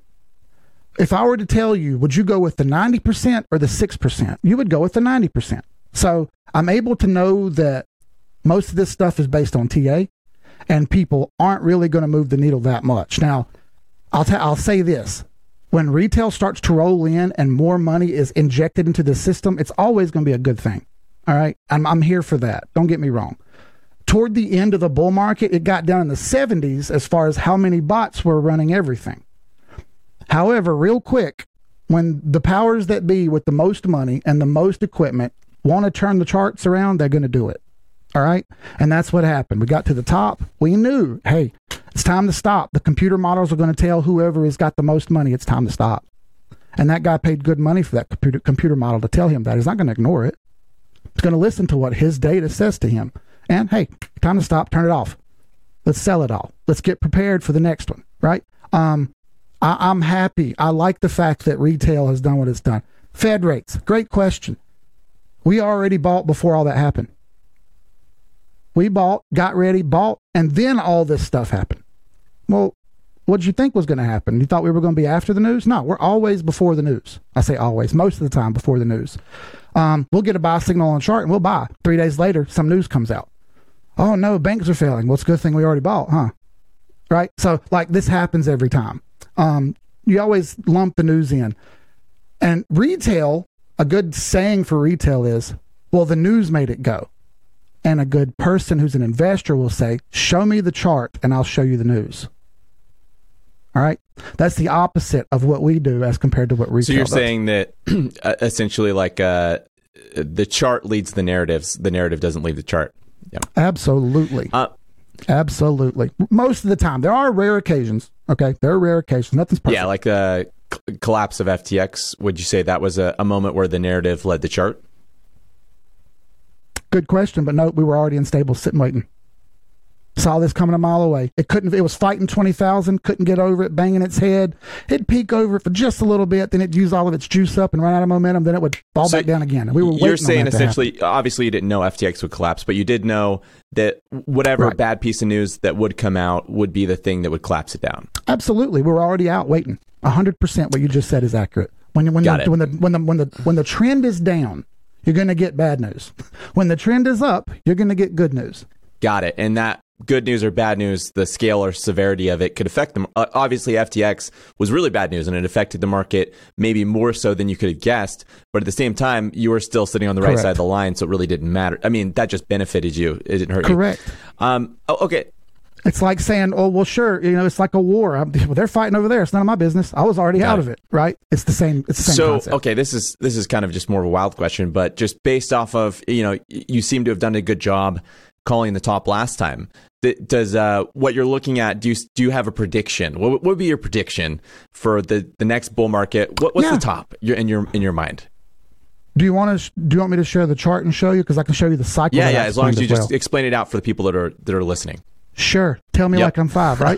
If I were to tell you, would you go with the 90% or the 6%? You would go with the 90%. So I'm able to know that most of this stuff is based on TA, and people aren't really going to move the needle that much. Now, I'll say this. When retail starts to roll in and more money is injected into the system, it's always going to be a good thing. All right. I'm here for that. Don't get me wrong. Toward the end of the bull market, it got down in the 70s as far as how many bots were running everything. However, real quick, when the powers that be with the most money and the most equipment want to turn the charts around, they're going to do it. All right. And that's what happened. We got to the top. We knew, hey, it's time to stop. The computer models are going to tell whoever has got the most money, it's time to stop. And that guy paid good money for that computer model to tell him that. He's not going to ignore it. He's going to listen to what his data says to him. And, hey, time to stop. Turn it off. Let's sell it all. Let's get prepared for the next one, right? I'm happy. I like the fact that retail has done what it's done. Fed rates. Great question. We already bought before all that happened. We bought, got ready, bought, and then all this stuff happened. Well, what did you think was going to happen? You thought we were going to be after the news? No, we're always before the news. I say always, most of the time before the news. We'll get a buy signal on chart and we'll buy. 3 days later, some news comes out. Oh no, banks are failing. Well, it's a good thing we already bought, huh? Right? So like this happens every time. You always lump the news in. And retail, a good saying for retail is, well, the news made it go. And a good person who's an investor will say, show me the chart and I'll show you the news. All right. That's the opposite of what we do as compared to what retail does. So you're saying that essentially, like, the chart leads the narratives. The narrative doesn't lead the chart. Yeah. Absolutely. Absolutely. Most of the time. There are rare occasions. Okay. There are rare occasions. Nothing's perfect. Yeah. Like the collapse of FTX. Would you say that was a moment where the narrative led the chart? Good question, but no, we were already unstable, sitting waiting. Saw this coming a mile away. It was fighting 20,000, couldn't get over it, banging its head. It'd peak over it for just a little bit, then it'd use all of its juice up and run out of momentum, then it would fall back down again. And we were waiting. You're saying essentially, obviously you didn't know FTX would collapse, but you did know that whatever bad piece of news that would come out would be the thing that would collapse it down. Absolutely. We were already out waiting. 100% what you just said is accurate. When the trend is down, you're going to get bad news. When the trend is up, you're going to get good news. Got it. And that good news or bad news, the scale or severity of it could affect them. Obviously, FTX was really bad news and it affected the market maybe more so than you could have guessed. But at the same time, you were still sitting on the right side of the line, so it really didn't matter. I mean, that just benefited you. It didn't hurt you. Correct. Okay. It's like saying, oh, well, sure, you know, it's like a war. They're fighting over there. It's none of my business. I was already out of it, right? It's the same. It's the same concept. So, okay, this is kind of just more of a wild question, but just based off of, you know, you seem to have done a good job calling the top last time. Does what you're looking at? Do you have a prediction? What would be your prediction for the next bull market? What's the top in your mind? Do you want me to share the chart and show you, because I can show you the cycle? Yeah, as long as you just explain it out for the people that are listening. Sure. Tell me like I'm five, right?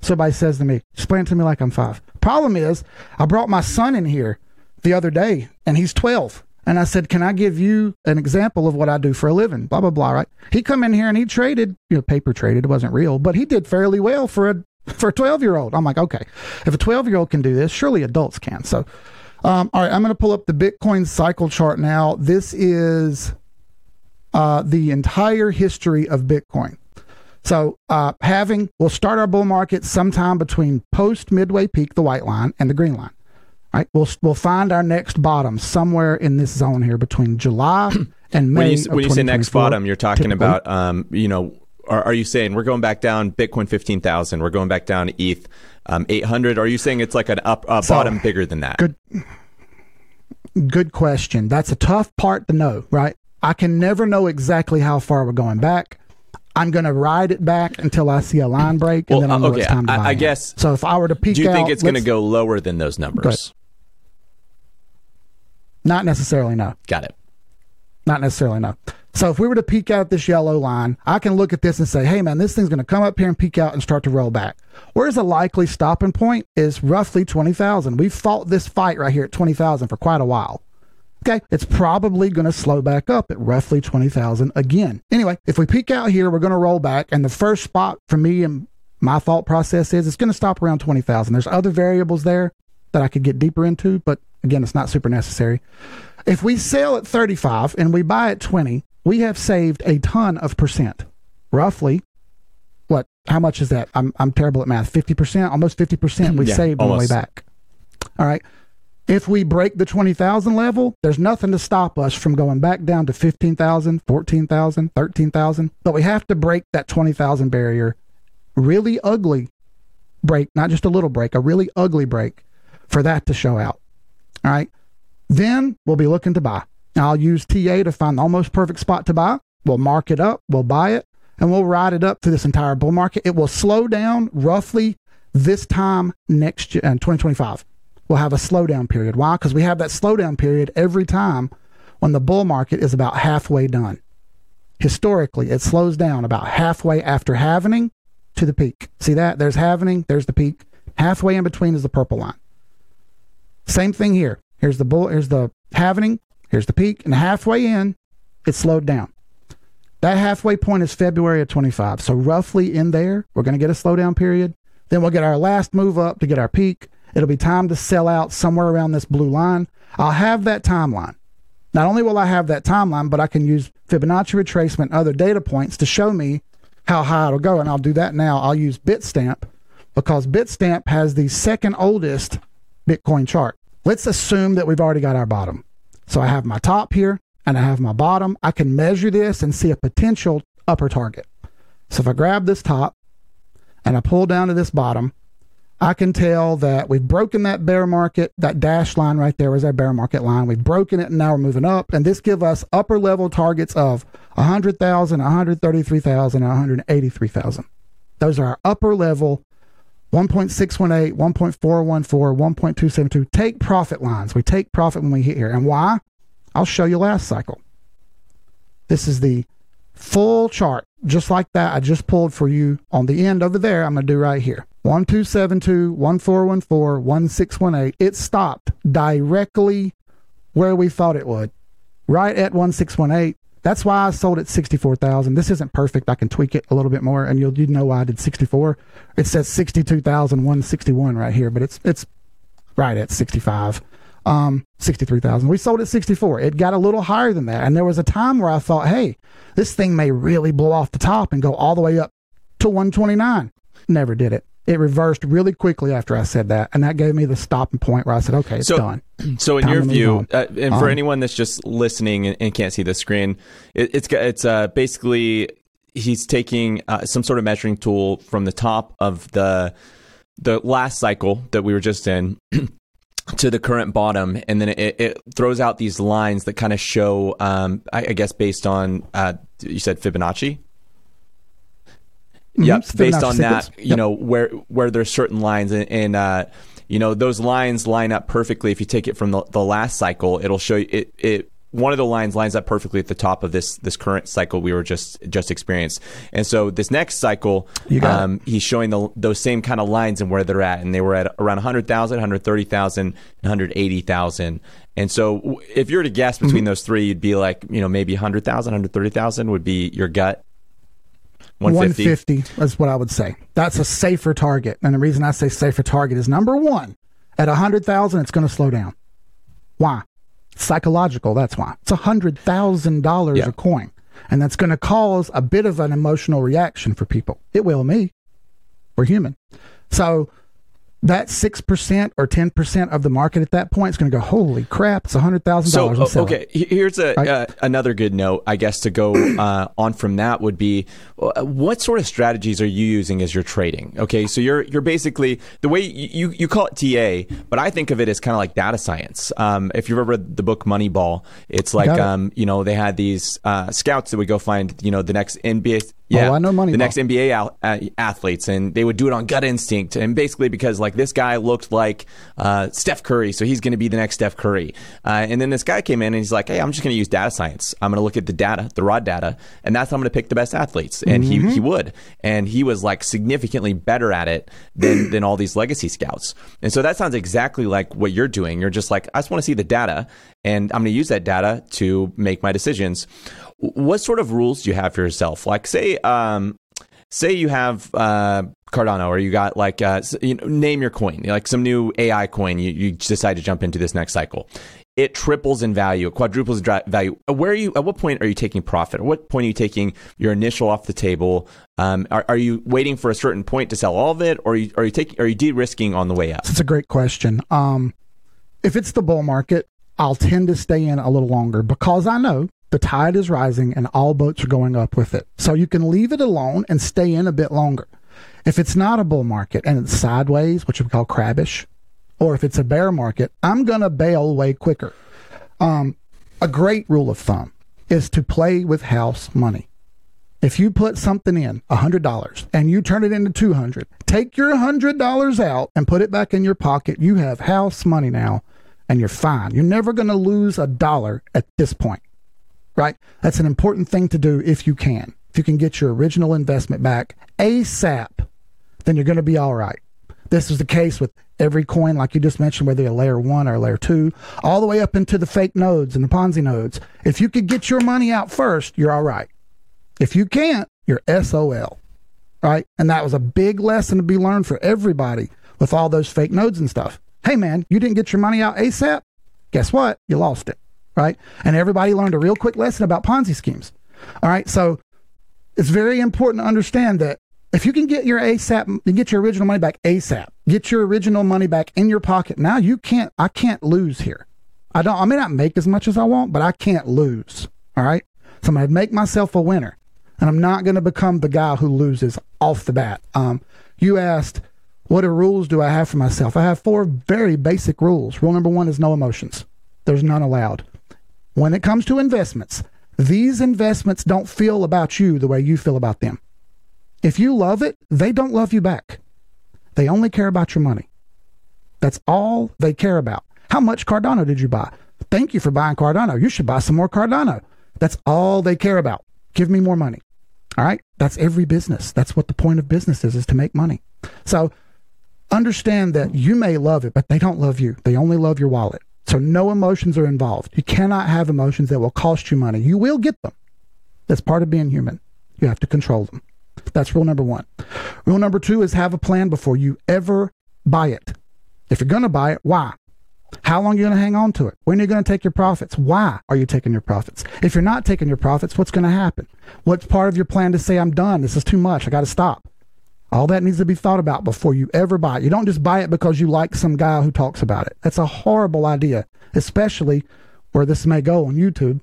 Somebody says to me, explain to me like I'm five. Problem is, I brought my son in here the other day and he's 12. And I said, can I give you an example of what I do for a living? Blah, blah, blah, right? He come in here and he traded, you know, paper traded. It wasn't real, but he did fairly well for a 12-year-old. I'm like, okay, if a 12-year-old can do this, surely adults can. So, all right, I'm going to pull up the Bitcoin cycle chart now. This is the entire history of Bitcoin. So we'll start our bull market sometime between post-midway peak, the white line, and the green line. All right, we'll find our next bottom somewhere in this zone here between July and May. When you say next bottom, you're talking about, you know, are you saying we're going back down Bitcoin 15,000, we're going back down ETH 800? Are you saying it's like an bottom bigger than that? Good question. That's a tough part to know, right? I can never know exactly how far we're going back. I'm going to ride it back until I see a line break, and then I'll know it's time to buy. I guess. So if I were to peek out, do you think it's going to go lower than those numbers? Not necessarily, no. Got it. Not necessarily, no. So if we were to peek out this yellow line, I can look at this and say, hey, man, this thing's going to come up here and peek out and start to roll back. Where's a likely stopping point is roughly 20,000. We've fought this fight right here at 20,000 for quite a while. Okay, it's probably going to slow back up at roughly 20,000 again. Anyway, if we peek out here, we're going to roll back. And the first spot for me and my thought process is it's going to stop around 20,000. There's other variables there that I could get deeper into, but again, it's not super necessary. If we sell at 35 and we buy at 20, we have saved a ton of percent. Roughly, what? How much is that? I'm terrible at math. 50%, almost 50% we saved on the way back. All right. If we break the 20,000 level, there's nothing to stop us from going back down to 15,000, 14,000, 13,000. But we have to break that 20,000 barrier. Really ugly break, not just a little break, a really ugly break for that to show out. All right. Then we'll be looking to buy. I'll use TA to find the almost perfect spot to buy. We'll mark it up. We'll buy it. And we'll ride it up through this entire bull market. It will slow down roughly this time next year, 2025. We'll have a slowdown period. Why? Because we have that slowdown period every time when the bull market is about halfway done. Historically, it slows down about halfway after halvening to the peak. See that? There's halvening. There's the peak. Halfway in between is the purple line. Same thing here. Here's the bull. Here's the halvening. Here's the peak. And halfway in, it slowed down. That halfway point is February of 25. So roughly in there, we're going to get a slowdown period. Then we'll get our last move up to get our peak. It'll be time to sell out somewhere around this blue line. I'll have that timeline. Not only will I have that timeline, but I can use Fibonacci retracement, other data points to show me how high it'll go. And I'll do that now. I'll use Bitstamp because Bitstamp has the second oldest Bitcoin chart. Let's assume that we've already got our bottom. So I have my top here and I have my bottom. I can measure this and see a potential upper target. So if I grab this top and I pull down to this bottom, I can tell that we've broken that bear market. That dashed line right there was our bear market line. We've broken it and now we're moving up. And this gives us upper level targets of 100,000, 133,000, 183,000. Those are our upper level 1.618, 1.414, 1.272. Take profit lines. We take profit when we hit here. And why? I'll show you last cycle. This is the full chart. Just like that, I just pulled for you on the end over there. I'm going to do right here. 1272, 1414, 1618. It stopped directly where we thought it would, right at 1618. That's why I sold at 64,000. This isn't perfect. I can tweak it a little bit more, and you'll know why I did 64. It says 62,161 right here, but it's right at 65. 63,000. We sold at 64. It got a little higher than that. And there was a time where I thought, hey, this thing may really blow off the top and go all the way up to 129. Never did it. It reversed really quickly after I said that. And that gave me the stopping point where I said, okay, it's done. So in your view, and for anyone that's just listening and can't see the screen, it's basically he's taking some sort of measuring tool from the top of the last cycle that we were just in to the current bottom, and then it throws out these lines that kind of show, I guess, based on, you said Fibonacci? Mm-hmm. Yep, Fibonacci based on sequence. That, you know, where there's certain lines, and you know, those lines line up perfectly. If you take it from the last cycle, it'll show you, one of the lines lines up perfectly at the top of this current cycle we were just experienced. And so this next cycle, he's showing those same kind of lines and where they're at. And they were at around 100,000, 130,000, 180,000. And so if you were to guess between those three, you'd be like, you know, maybe 100,000, 130,000 would be your gut. 150. 150 is what I would say. That's a safer target. And the reason I say safer target is, number one, at 100,000, it's going to slow down. Why? Psychological, that's why. It's $100,000 a coin, and that's going to cause a bit of an emotional reaction for people. It will me. We're human. So that 6% or 10% of the market at that point is going to go, holy crap, it's $100,000. So, okay, here's another good note, I guess, to go on from that would be, what sort of strategies are you using as you're trading? Okay, so you're basically, the way you call it TA, but I think of it as kind of like data science. If you've ever read the book Moneyball, it's like, you know, they had these scouts that would go find, you know, the next NBA. Yeah, oh, I know Moneyball. The next NBA athletes, and they would do it on gut instinct, and basically because like this guy looked like Steph Curry, so he's going to be the next Steph Curry. And then this guy came in and he's like, hey, I'm just going to use data science. I'm going to look at the data, the raw data, and that's how I'm going to pick the best athletes. And he would, and he was like significantly better at it than all these legacy scouts. And so that sounds exactly like what you're doing. You're just like, I just want to see the data, and I'm going to use that data to make my decisions. What sort of rules do you have for yourself? Like, say you have Cardano, or you got like, you know, name your coin, like some new AI coin. You decide to jump into this next cycle. It triples in value, it quadruples in value. At what point are you taking profit? At what point are you taking your initial off the table? Are you waiting for a certain point to sell all of it, or are you de-risking on the way up? That's a great question. If it's the bull market, I'll tend to stay in a little longer because I know the tide is rising and all boats are going up with it. So you can leave it alone and stay in a bit longer. If it's not a bull market and it's sideways, which we call crabbish, or if it's a bear market, I'm going to bail way quicker. A great rule of thumb is to play with house money. If you put something in, $100, and you turn it into $200, take your $100 out and put it back in your pocket. You have house money now, and you're fine. You're never going to lose a dollar at this point. Right? That's an important thing to do if you can. If you can get your original investment back ASAP, then you're going to be all right. This is the case with every coin, like you just mentioned, whether you're layer 1 or layer 2, all the way up into the fake nodes and the Ponzi nodes. If you could get your money out first, you're all right. If you can't, you're SOL. Right? And that was a big lesson to be learned for everybody with all those fake nodes and stuff. Hey, man, you didn't get your money out ASAP? Guess what? You lost it. Right? And everybody learned a real quick lesson about Ponzi schemes. All right. So it's very important to understand that if you can get your original money back ASAP, get your original money back in your pocket. Now I can't lose here. I may not make as much as I want, but I can't lose. All right. So I'm going to make myself a winner, and I'm not going to become the guy who loses off the bat. You asked, what rules do I have for myself? I have 4 very basic rules. Rule number 1 is no emotions. There's none allowed. When it comes to investments, these investments don't feel about you the way you feel about them. If you love it, they don't love you back. They only care about your money. That's all they care about. How much Cardano did you buy? Thank you for buying Cardano. You should buy some more Cardano. That's all they care about. Give me more money. All right? That's every business. That's what the point of business is to make money. So understand that you may love it, but they don't love you. They only love your wallet. So no emotions are involved. You cannot have emotions that will cost you money. You will get them. That's part of being human. You have to control them. That's rule number 1. Rule number 2 is have a plan before you ever buy it. If you're going to buy it, why? How long are you going to hang on to it? When are you going to take your profits? Why are you taking your profits? If you're not taking your profits, what's going to happen? What's part of your plan to say, I'm done. This is too much. I got to stop. All that needs to be thought about before you ever buy it. You don't just buy it because you like some guy who talks about it. That's a horrible idea, especially where this may go on YouTube.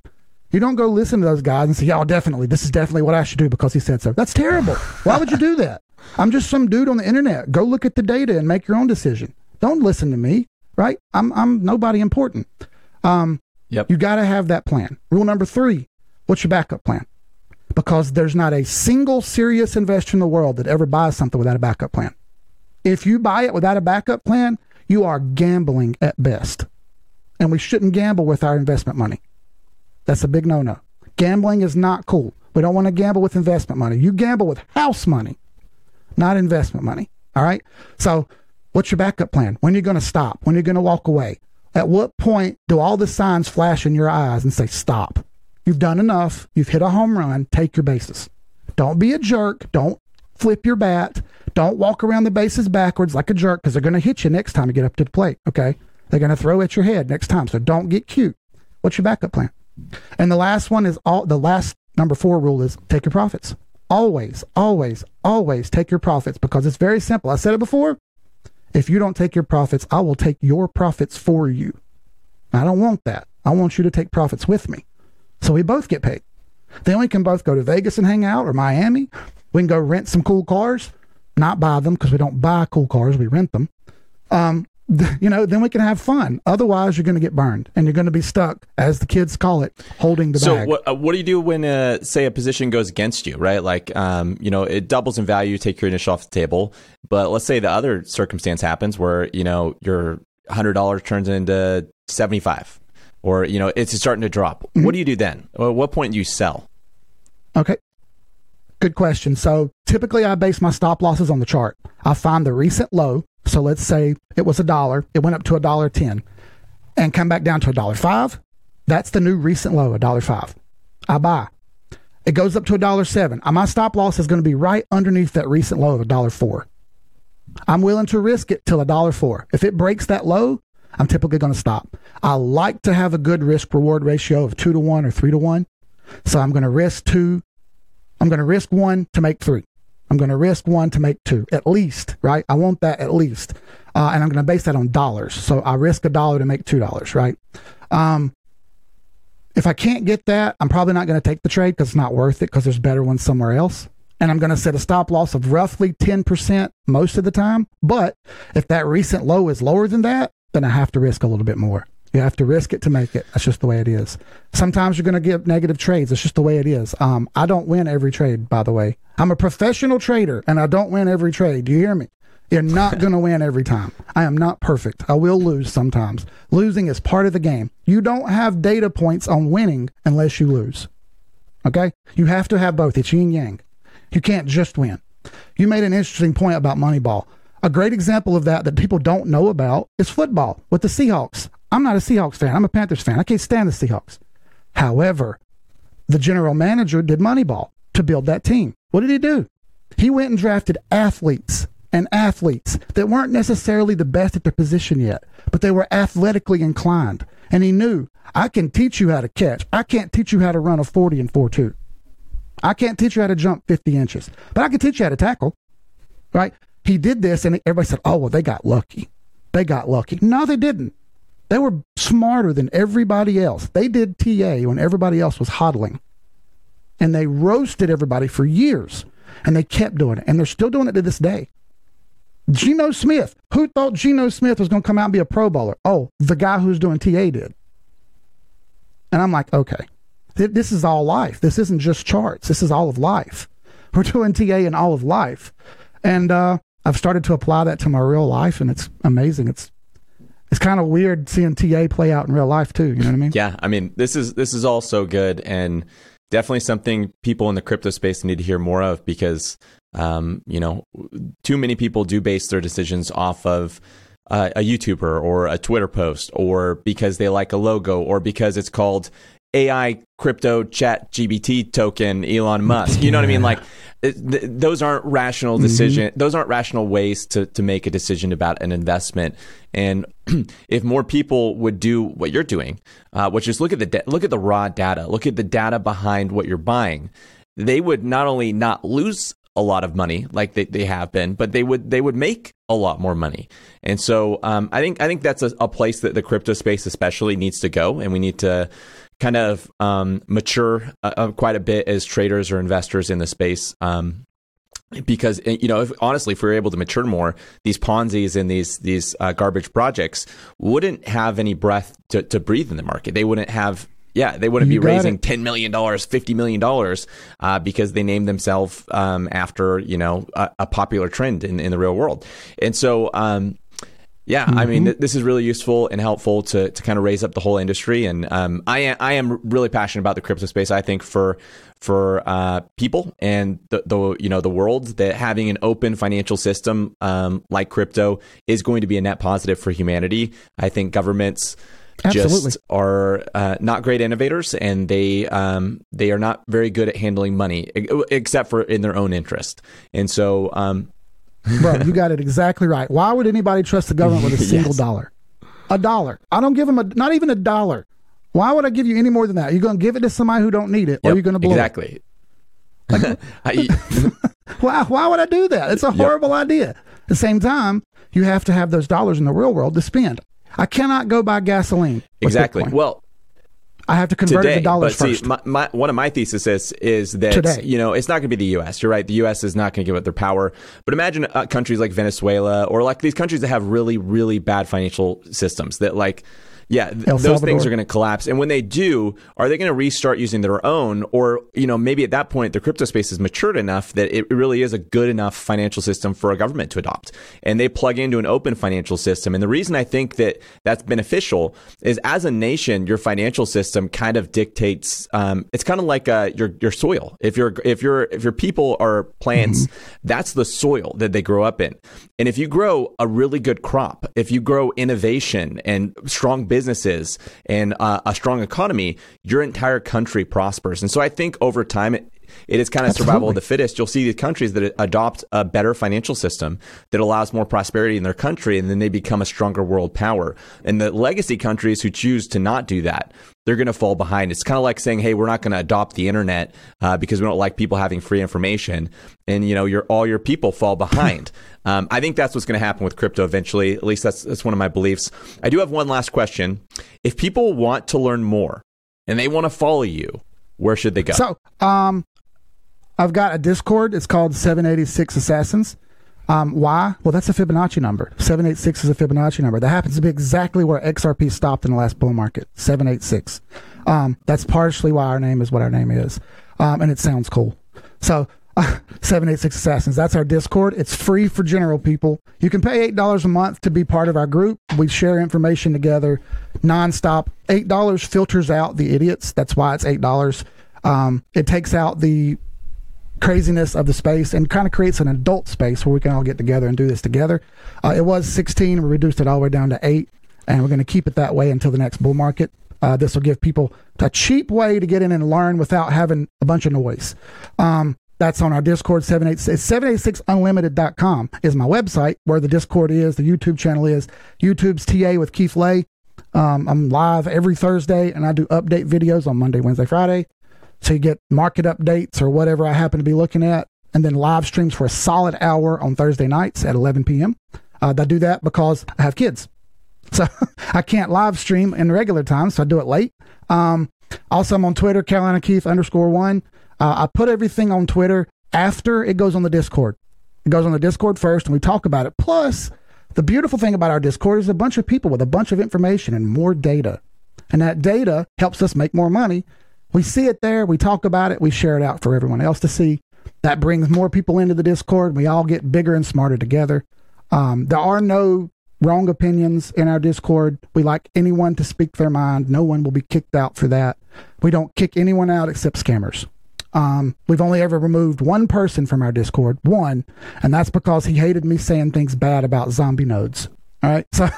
You don't go listen to those guys and say, oh, definitely, this is definitely what I should do because he said so. That's terrible. Why would you do that? I'm just some dude on the internet. Go look at the data and make your own decision. Don't listen to me, right? I'm nobody important. You got to have that plan. Rule number 3, what's your backup plan? Because there's not a single serious investor in the world that ever buys something without a backup plan. If you buy it without a backup plan, you are gambling at best. And we shouldn't gamble with our investment money. That's a big no-no. Gambling is not cool. We don't want to gamble with investment money. You gamble with house money, not investment money. All right? So what's your backup plan? When are you going to stop? When are you going to walk away? At what point do all the signs flash in your eyes and say, stop? You've done enough. You've hit a home run. Take your bases. Don't be a jerk. Don't flip your bat. Don't walk around the bases backwards like a jerk because they're going to hit you next time you get up to the plate, okay? They're going to throw at your head next time, so don't get cute. What's your backup plan? And the last one is number 4 rule is take your profits. Always, always, always take your profits because it's very simple. I said it before. If you don't take your profits, I will take your profits for you. I don't want that. I want you to take profits with me. So we both get paid. Then we can both go to Vegas and hang out or Miami. We can go rent some cool cars, not buy them because we don't buy cool cars. We rent them. Then we can have fun. Otherwise, you're going to get burned and you're going to be stuck, as the kids call it, holding the bag. So what do you do when, say, a position goes against you, right? Like, it doubles in value, take your initial off the table. But let's say the other circumstance happens where, your $100 turns into $75. Or, it's starting to drop. Mm-hmm. What do you do then? Or at what point do you sell? Okay. Good question. So typically I base my stop losses on the chart. I find the recent low. So let's say it was $1. It went up to $1.10 and come back down to $1.05. That's the new recent low, $1.05. I buy. It goes up to $1.07. My stop loss is going to be right underneath that recent low of $1.04. I'm willing to risk it till $1.04. If it breaks that low, I'm typically going to stop. I like to have a good risk-reward ratio of 2-to-1 or 3-to-1. So I'm going to risk 2. I'm going to risk 1 to make 3. I'm going to risk 1 to make 2, at least, right? I want that at least. And I'm going to base that on dollars. So I risk $1 to make $2, right? If I can't get that, I'm probably not going to take the trade because it's not worth it because there's better ones somewhere else. And I'm going to set a stop loss of roughly 10% most of the time. But if that recent low is lower than that, then I have to risk a little bit more. You have to risk it to make it. That's just the way it is. Sometimes you're going to get negative trades. It's just the way it is. I don't win every trade, by the way. I'm a professional trader, and I don't win every trade. Do you hear me? You're not going to win every time. I am not perfect. I will lose sometimes. Losing is part of the game. You don't have data points on winning unless you lose. Okay? You have to have both. It's yin yang. You can't just win. You made an interesting point about Moneyball. A great example of that people don't know about is football with the Seahawks. I'm not a Seahawks fan. I'm a Panthers fan. I can't stand the Seahawks. However, the general manager did Moneyball to build that team. What did he do? He went and drafted athletes that weren't necessarily the best at their position yet, but they were athletically inclined. And he knew, I can teach you how to catch. I can't teach you how to run a 40 and 4.2. I can't teach you how to jump 50 inches, but I can teach you how to tackle, right? He did this, and everybody said, oh, well, they got lucky. They got lucky. No, they didn't. They were smarter than everybody else. They did TA when everybody else was hodling. And they roasted everybody for years, and they kept doing it, and they're still doing it to this day. Gino Smith. Who thought Gino Smith was going to come out and be a pro bowler? Oh, the guy who's doing TA did. And I'm like, okay, this is all life. This isn't just charts. This is all of life. We're doing TA in all of life. And I've started to apply that to my real life, and it's amazing. It's kind of weird seeing TA play out in real life too. You know what I mean? Yeah, I mean this is all so good, and definitely something people in the crypto space need to hear more of because too many people do base their decisions off of a YouTuber or a Twitter post, or because they like a logo, or because it's called AI crypto chat GBT token Elon Musk. You know what I mean? Like those aren't rational decision. Mm-hmm. Those aren't rational ways to make a decision about an investment. And if more people would do what you're doing, which is look at the raw data, look at the data behind what you're buying, they would not only not lose a lot of money like they have been, but they would make a lot more money. And so I think that's a place that the crypto space especially needs to go, and we need to kind of mature quite a bit as traders or investors in the space, because honestly, if we were able to mature more, these Ponzi's and these garbage projects wouldn't have any breath to breathe in the market. They wouldn't have. Yeah, they wouldn't be raising $10 million, $50 million, because they named themselves after a popular trend in the real world. And so, I mean, this is really useful and helpful to kind of raise up the whole industry. And I am really passionate about the crypto space. I think for people and the world, that having an open financial system like crypto is going to be a net positive for humanity. I think governments. Absolutely. Just are not great innovators, and they are not very good at handling money, except for in their own interest. And so, bro, you got it exactly right. Why would anybody trust the government with a single dollar? A dollar. I don't give them not even a dollar. Why would I give you any more than that? You're going to give it to somebody who don't need it, or you're going to blow it. Exactly. Why would I do that? It's a horrible idea. At the same time, you have to have those dollars in the real world to spend. I cannot go buy gasoline. Exactly. Bitcoin. Well, I have to convert it to dollars first. One of my theses is that it's not going to be the U.S. You're right. The U.S. is not going to give up their power. But imagine countries like Venezuela, or like these countries that have really, really bad financial systems that those things are going to collapse. And when they do, are they going to restart using their own? Or, maybe at that point, the crypto space is matured enough that it really is a good enough financial system for a government to adopt. And they plug into an open financial system. And the reason I think that that's beneficial is, as a nation, your financial system kind of dictates. It's kind of like your soil. If your people are plants, that's the soil that they grow up in. And if you grow a really good crop, if you grow innovation and strong businesses and a strong economy, your entire country prospers. And so I think over time, it is kind of survival of the fittest. You'll see these countries that adopt a better financial system that allows more prosperity in their country, and then they become a stronger world power. And the legacy countries who choose to not do that, they're going to fall behind. It's kind of like saying, hey, we're not going to adopt the internet because we don't like people having free information. And, all your people fall behind. I think that's what's going to happen with crypto eventually. At least that's one of my beliefs. I do have one last question. If people want to learn more and they want to follow you, where should they go? So, I've got a Discord. It's called 786 Assassins. Why? Well, that's a Fibonacci number. 786 is a Fibonacci number. That happens to be exactly where XRP stopped in the last bull market, 786. That's partially why our name is what our name is. And it sounds cool. So 786 Assassins, that's our Discord. It's free for general people. You can pay $8 a month to be part of our group. We share information together nonstop. $8 filters out the idiots. That's why it's $8. It takes out the craziness of the space and kind of creates an adult space where we can all get together and do this together. It was 16. We reduced it all the way down to 8, and we're going to keep it that way until the next bull market. This will give people a cheap way to get in and learn without having a bunch of noise. That's on our Discord. 786 unlimited.com is my website, where the Discord is, the YouTube channel is, YouTube's TA with Keith Lay. I'm live every Thursday, and I do update videos on Monday, Wednesday, Friday. So you get market updates or whatever I happen to be looking at, and then live streams for a solid hour on Thursday nights at 11 p.m. I do that because I have kids. So I can't live stream in regular time, so I do it late. Also, I'm on Twitter, CarolinaKeith_1. I put everything on Twitter after it goes on the Discord. It goes on the Discord first, and we talk about it. Plus, the beautiful thing about our Discord is a bunch of people with a bunch of information and more data. And that data helps us make more money. We see it there, we talk about it, we share it out for everyone else to see. That brings more people into the Discord. We all get bigger and smarter together. There are no wrong opinions in our Discord. We like anyone to speak their mind. No one will be kicked out for that. We don't kick anyone out except scammers. We've only ever removed one person from our Discord, and that's because he hated me saying things bad about zombie nodes. All right. So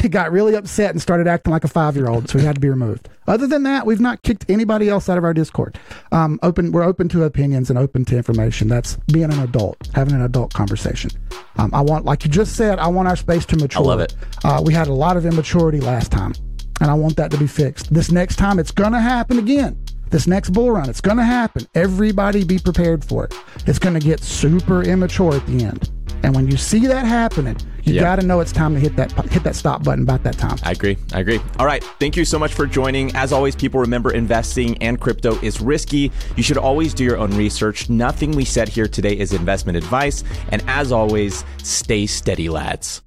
he got really upset and started acting like a 5-year-old. So he had to be removed. Other than that, we've not kicked anybody else out of our Discord. We're open to opinions and open to information. That's being an adult, having an adult conversation. Like you just said, I want our space to mature. I love it. We had a lot of immaturity last time, and I want that to be fixed. This next time, it's going to happen again. This next bull run, it's going to happen. Everybody be prepared for it. It's going to get super immature at the end. And when you see that happening, you got to know it's time to hit that stop button about that time. I agree. All right. Thank you so much for joining. As always, people, remember investing and crypto is risky. You should always do your own research. Nothing we said here today is investment advice. And as always, stay steady, lads.